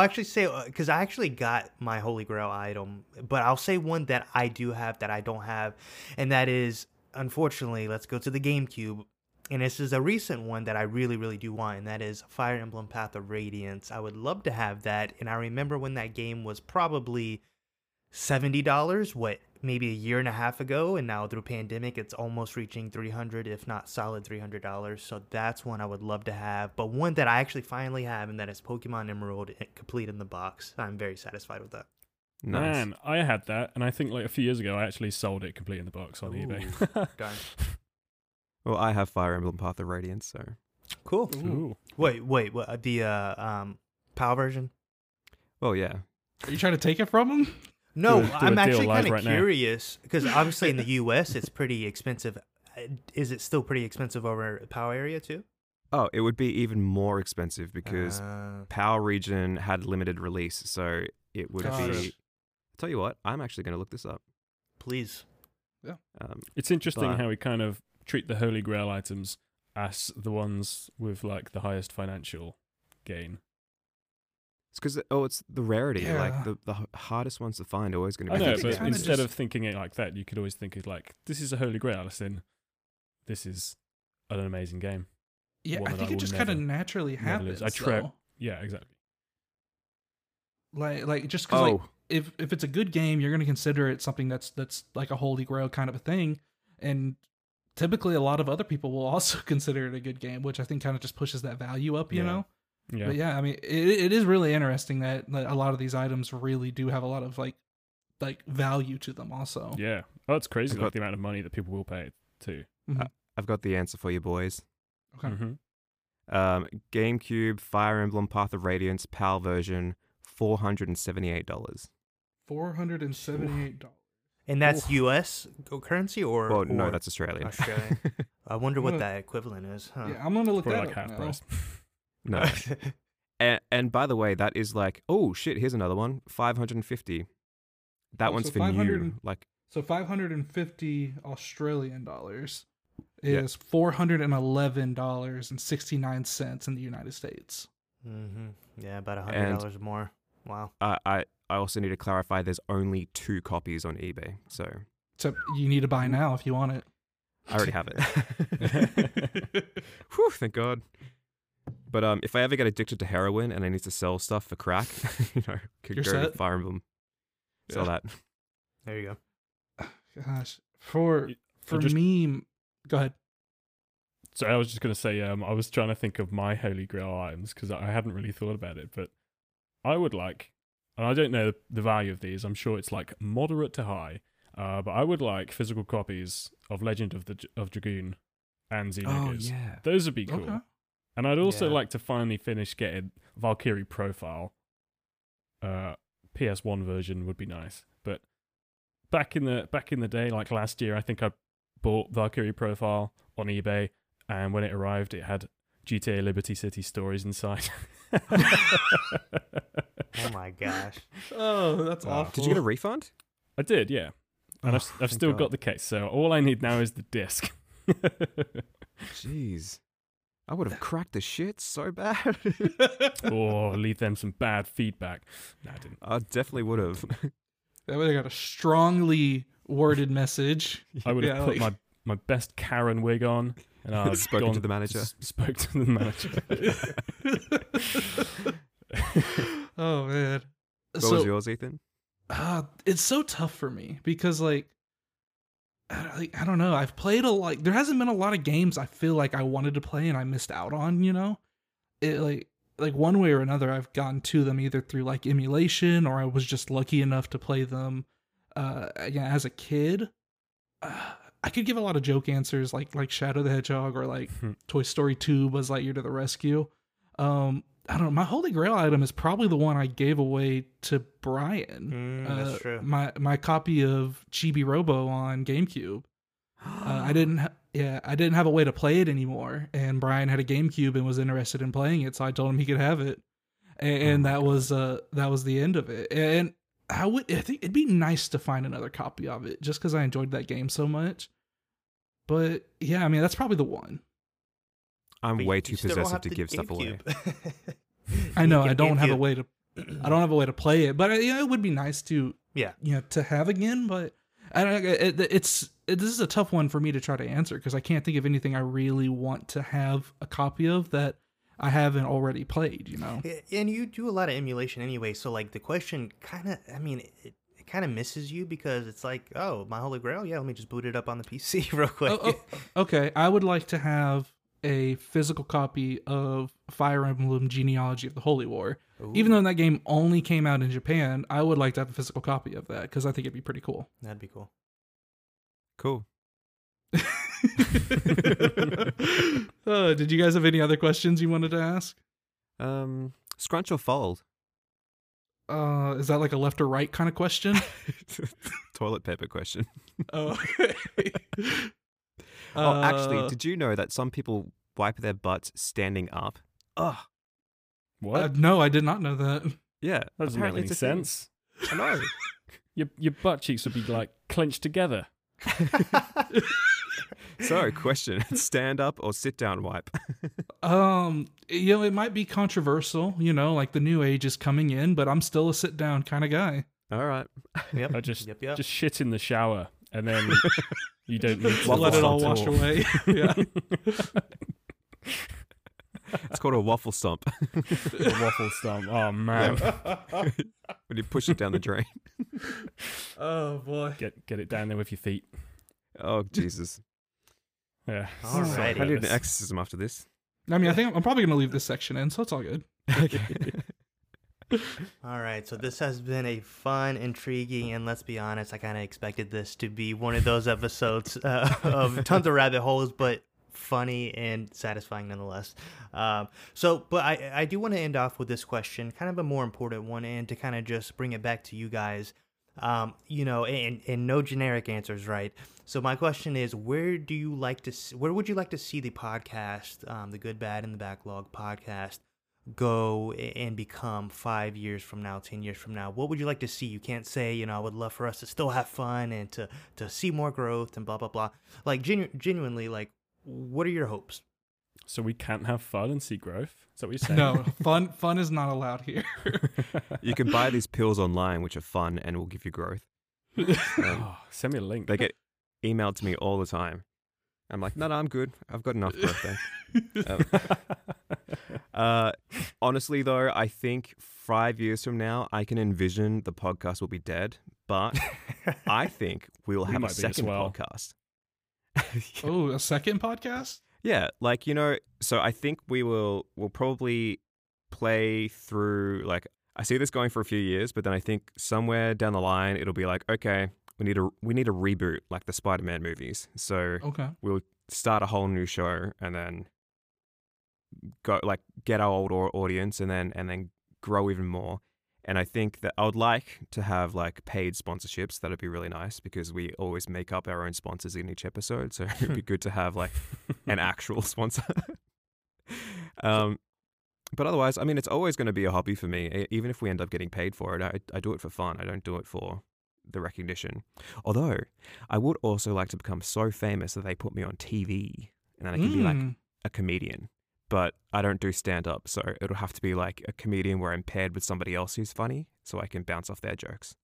actually say, because I actually got my Holy Grail item, but I'll say one that I do have that I don't have, and that is, unfortunately, let's go to the GameCube. And this is a recent one that I really, really do want, and that is Fire Emblem Path of Radiance. I would love to have that, and I remember when that game was probably $70, maybe a year and a half ago, and now through pandemic, it's almost reaching $300, if not solid $300. So that's one I would love to have, but one that I actually finally have, and that is Pokemon Emerald complete in the box. I'm very satisfied with that. Nice. Man, I had that, and I think like a few years ago, I actually sold it complete in the box on eBay. Well, I have Fire Emblem Path of Radiance, so cool. Ooh. Wait, what, the PAL version? Well, yeah. Are you trying to take it from them? No, I'm actually kind of curious because obviously in the US it's pretty expensive. Is it still pretty expensive over PAL area too? Oh, it would be even more expensive because PAL region had limited release, so it would be. I'll tell you what, I'm actually going to look this up. Please. Yeah. It's interesting how we kind of treat the Holy Grail items as the ones with like the highest financial gain. It's because, it's the rarity. Yeah. Like, the hardest ones to find are always going to be... I know, but instead of thinking it like that, you could always think it like, this is a Holy Grail, as in, this is an amazing game. Yeah, I think it just kind of naturally happens. Yeah, exactly. Like just because like, if it's a good game, you're going to consider it something that's like a Holy Grail kind of a thing. And typically a lot of other people will also consider it a good game, which I think kind of just pushes that value up, you know? Yeah. But yeah, I mean, it is really interesting that a lot of these items really do have a lot of like value to them also. Yeah. Oh, it's crazy the amount of money that people will pay too. Mm-hmm. I've got the answer for you boys. Okay. Mm-hmm. GameCube, Fire Emblem, Path of Radiance, PAL version, $478. $478. And that's US currency or... Well, no, that's Australian. I wonder what that equivalent is. Huh? Yeah, I'm going to look that up half price. No. and by the way, that is like, oh shit, here's another one, 550. That one's for new. Like, so 550 Australian dollars is $411.69 in the United States. Mm-hmm. Yeah, about $100 more. Wow. I also need to clarify, there's only 2 copies on eBay, so you need to buy now if you want it. I already have it. Whew, thank God. But if I ever get addicted to heroin and I need to sell stuff for crack, could You're go set? To Fire Emblem. Yeah. Sell that. There you go. Gosh, for me, go ahead. So I was just gonna say, I was trying to think of my Holy Grail items because I hadn't really thought about it, but I would like, and I don't know the value of these. I'm sure it's like moderate to high, but I would like physical copies of Legend of Dragoon and Xenogears. Oh, yeah. Those would be cool. Okay. And I'd also like to finally finish getting Valkyrie Profile. PS1 version would be nice, but back in the day, like last year, I think I bought Valkyrie Profile on eBay, and when it arrived, it had GTA Liberty City stories inside. Oh my gosh! Oh, that's awful. Did you get a refund? I did, yeah. And I've still got the case, so all I need now is the disc. Jeez. I would have cracked the shit so bad. Leave them some bad feedback. No, I didn't. I definitely would have. That would have got a strongly worded message. I would have put my best Karen wig on. And I spoke to the manager. Spoke to the manager. Oh, man. What was yours, Ethan? It's so tough for me because, like, I don't know. I've played there hasn't been a lot of games I feel like I wanted to play and I missed out on, you know? Like one way or another, I've gotten to them either through like emulation, or I was just lucky enough to play them again as a kid. I could give a lot of joke answers like Shadow the Hedgehog, or like Toy Story 2, Buzz Lightyear to the Rescue. I don't know. My Holy Grail item is probably the one I gave away to Brian. That's true. My copy of Chibi-Robo on GameCube. I didn't have a way to play it anymore, and Brian had a GameCube and was interested in playing it, so I told him he could have it, and that was the end of it. And I think it'd be nice to find another copy of it, just because I enjoyed that game so much. But yeah, I mean, that's probably the one. I'm way too possessive to give stuff away. I know I don't have a way to. I don't have a way to play it, but it would be nice to. Yeah, you know, to have again, but I don't. This is a tough one for me to try to answer, because I can't think of anything I really want to have a copy of that I haven't already played, you know? And you do a lot of emulation anyway, so, like, the question kind of, I mean, it kind of misses you, because it's like, oh, my Holy Grail? Yeah, let me just boot it up on the PC real quick. Okay, I would like to have a physical copy of Fire Emblem Genealogy of the Holy War. Ooh. Even though that game only came out in Japan, I would like to have a physical copy of that, because I think it'd be pretty cool. That'd be cool. Cool. Did you guys have any other questions you wanted to ask? Scrunch or fold? Is that like a left or right kind of question? Toilet paper question. Oh, okay. Oh, actually, did you know that some people wipe their butts standing up? What? No, I did not know that. Yeah, that doesn't make any sense. I know. Your butt cheeks would be like clenched together. Sorry, question: stand up or sit down wipe? You know, it might be controversial, you know, like the new age is coming in, but I'm still a sit down kind of guy. All right. Yep. I just shit in the shower, and then you don't need to let it all wash away. Yeah. It's called a waffle stump. A waffle stump. Oh, man. When you push it down the drain. Oh, boy. Get it down there with your feet. Oh, Jesus. Yeah. All right. I did an exorcism after this. I mean, I think I'm probably going to leave this section in, so it's all good. Okay. All right. So this has been a fun, intriguing, and let's be honest, I kind of expected this to be one of those episodes of tons of rabbit holes, but funny and satisfying nonetheless. But I do want to end off with this question, kind of a more important one, and to kind of just bring it back to you guys, you know, and no generic answers, right? So my question is, where would you like to see the podcast, the Good, Bad, and the Backlog podcast, go and become 5 years from now, 10 years from now? What would you like to see? You can't say, you know, I would love for us to still have fun and to see more growth and blah blah blah. Like genuinely, like, what are your hopes? So we can't have fun and see growth? Is that what you're saying? No, fun is not allowed here. You can buy these pills online, which are fun and will give you growth. Send me a link. They get emailed to me all the time. I'm like, no, I'm good. I've got enough growth then. Honestly, though, I think 5 years from now, I can envision the podcast will be dead, but I think we have a second podcast. Oh, a second podcast? Yeah, like, you know, so I think we'll probably play through, like, I see this going for a few years, but then I think somewhere down the line it'll be like, okay, we need a reboot, like the Spider-Man movies. So we'll start a whole new show and then go, like, get our old audience and then grow even more. And I think that I would like to have, like, paid sponsorships. That'd be really nice, because we always make up our own sponsors in each episode. So it'd be good to have, like, an actual sponsor. But otherwise, I mean, it's always going to be a hobby for me. Even if we end up getting paid for it, I do it for fun. I don't do it for the recognition. Although I would also like to become so famous that they put me on TV and then I can be like a comedian. But I don't do stand-up, so it'll have to be like a comedian where I'm paired with somebody else who's funny, so I can bounce off their jokes.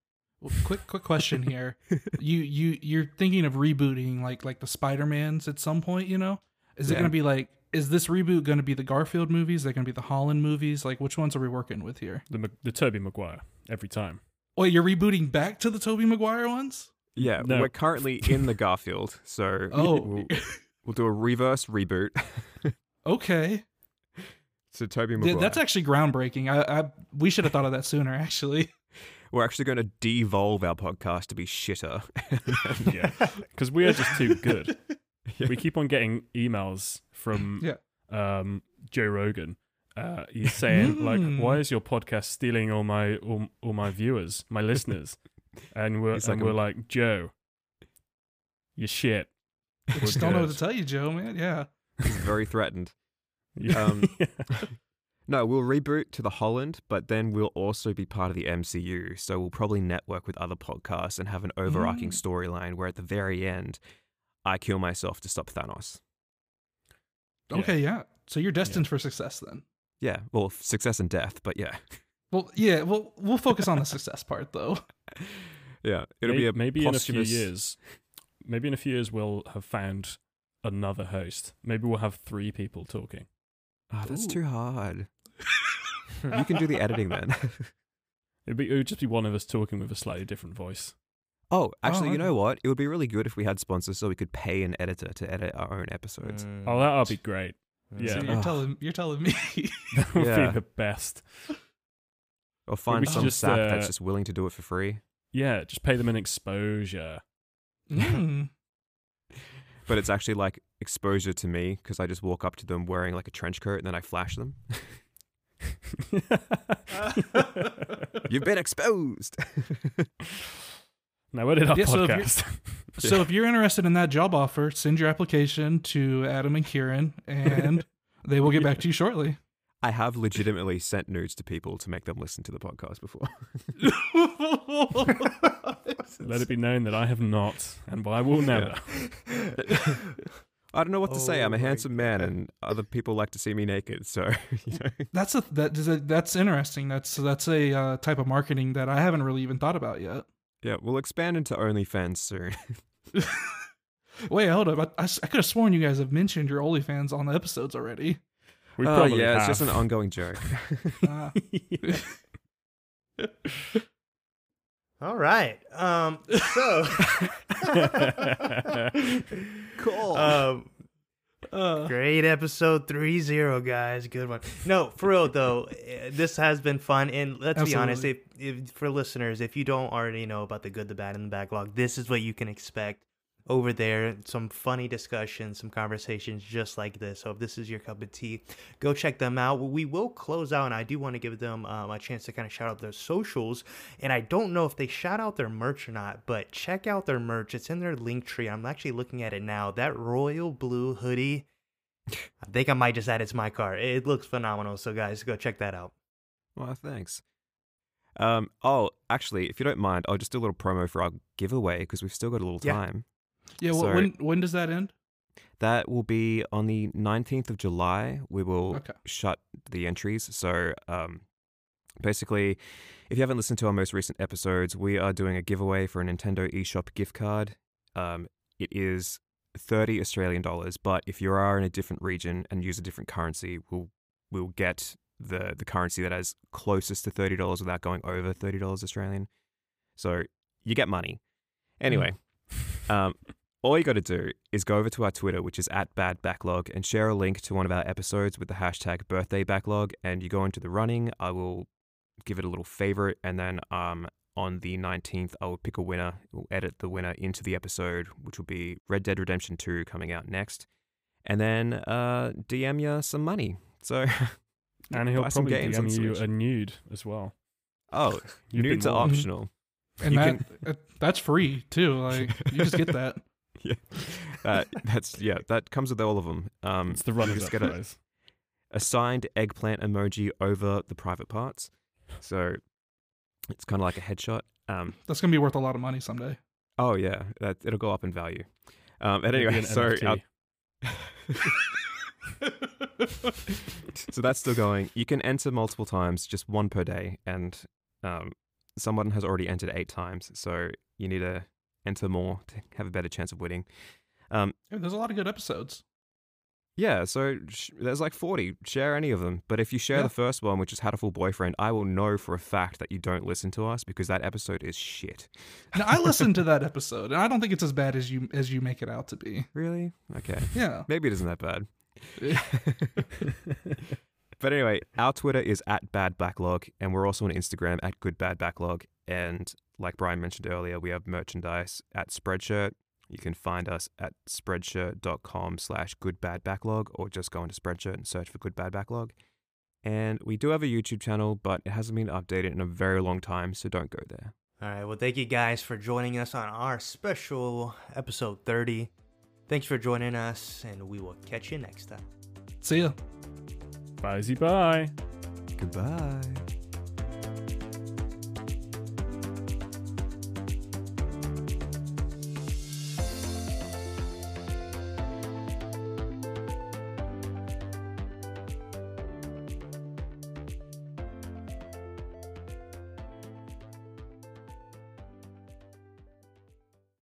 Well, quick question here. You're thinking of rebooting like the Spider-Mans at some point, you know? Is it going to be like, is this reboot going to be the Garfield movies? Is that going to be the Holland movies? Like, which ones are we working with here? The Tobey Maguire, every time. Wait, you're rebooting back to the Tobey Maguire ones? Yeah, no. We're currently in the Garfield, so we'll do a reverse reboot. Okay. So Tobey Maguire. That's actually groundbreaking. We should have thought of that sooner, actually. We're actually going to devolve our podcast to be shitter. Yeah, because we are just too good. Yeah. We keep on getting emails from Joe Rogan. He's saying, like, why is your podcast stealing all my viewers, my listeners? And we're like, Joe, you shit. I just don't know what to tell you, Joe, man. Yeah. He's very threatened. Yeah. No, we'll reboot to the Holland, but then we'll also be part of the MCU. So we'll probably network with other podcasts and have an overarching storyline where at the very end, I kill myself to stop Thanos. Okay, yeah. So you're destined for success then. Yeah, well, success and death, but yeah. Well, yeah, we'll focus on the success part though. Yeah, it'll be posthumous... Maybe in a few years we'll have found another host. Maybe we'll have 3 people talking. Oh, that's too hard. You can do the editing then. It would just be one of us talking with a slightly different voice. Oh, actually, you know what? It would be really good if we had sponsors so we could pay an editor to edit our own episodes. Oh, that would be great. Yeah. So you're telling me. That would be the best. Or find some sap that's just willing to do it for free. Yeah, just pay them an exposure. But it's actually like exposure to me because I just walk up to them wearing like a trench coat and then I flash them. You've been exposed. Now, what did our podcast? So if you're interested in that job offer, send your application to Adam and Kieran, and they will get back to you shortly. I have legitimately sent nudes to people to make them listen to the podcast before. Let it be known that I have not, and I will never. I don't know what to say. I'm a handsome man, and other people like to see me naked. So that's interesting. That's a type of marketing that I haven't really even thought about yet. Yeah, we'll expand into OnlyFans soon. Wait, hold up. I could have sworn you guys have mentioned your OnlyFans on the episodes already. We probably have. It's just an ongoing joke. All right. So. Cool. Great episode 30, guys. Good one. No, for real though, this has been fun. And let's be honest, if for listeners, if you don't already know about The Good, the Bad, and the Backlog, this is what you can expect over there. Some funny discussions, some conversations just like this. So if this is your cup of tea, go check them out. We will close out, and I do want to give them a chance to kind of shout out their socials. And I don't know if they shout out their merch or not, but check out their merch. It's in their link tree. I'm actually looking at it now. That royal blue hoodie, I think I might just add it to my cart. It looks phenomenal. So guys, go check that out. Well, thanks. Actually, if you don't mind, I'll just do a little promo for our giveaway because we've still got a little time. Yeah, so when does that end? That will be on the 19th of July. We will shut the entries. So basically, if you haven't listened to our most recent episodes, we are doing a giveaway for a Nintendo eShop gift card. It is $30 Australian dollars, but if you are in a different region and use a different currency, we'll get the currency that is closest to $30 without going over $30 Australian. So you get money. Anyway. All you got to do is go over to our Twitter, which is @badbacklog, and share a link to one of our episodes with the hashtag #birthdayBacklog, and you go into the running. I will give it a little favorite, and then on the 19th, I will pick a winner. We'll edit the winner into the episode, which will be Red Dead Redemption 2 coming out next, and then DM you some money. So, and he'll probably DM you a nude as well. Oh, nudes are optional. And that's free too. Like you just get that. Yeah, that comes with all of them. It's the runners up, guys. A signed eggplant emoji over the private parts, so it's kind of like a headshot. That's gonna be worth a lot of money someday. Oh yeah, it'll go up in value. So that's still going. You can enter multiple times, just one per day, and someone has already entered 8 times, so you need to enter more to have a better chance of winning. There's a lot of good episodes. Yeah, so there's like 40. Share any of them. But if you share the first one, which is Had a Full Boyfriend, I will know for a fact that you don't listen to us because that episode is shit. Now, I listened to that episode, and I don't think it's as bad as you make it out to be. Really? Okay. Yeah. Maybe it isn't that bad. But anyway, our Twitter is @badbacklog, and we're also on Instagram @goodbadbacklog. And like Brian mentioned earlier, we have merchandise at Spreadshirt. You can find us at spreadshirt.com/goodbadbacklog, or just go into Spreadshirt and search for Good Bad Backlog. And we do have a YouTube channel, but it hasn't been updated in a very long time, so don't go there. All right, well, thank you guys for joining us on our special episode 30. Thanks for joining us, and we will catch you next time. See ya. Bye-bye. Goodbye.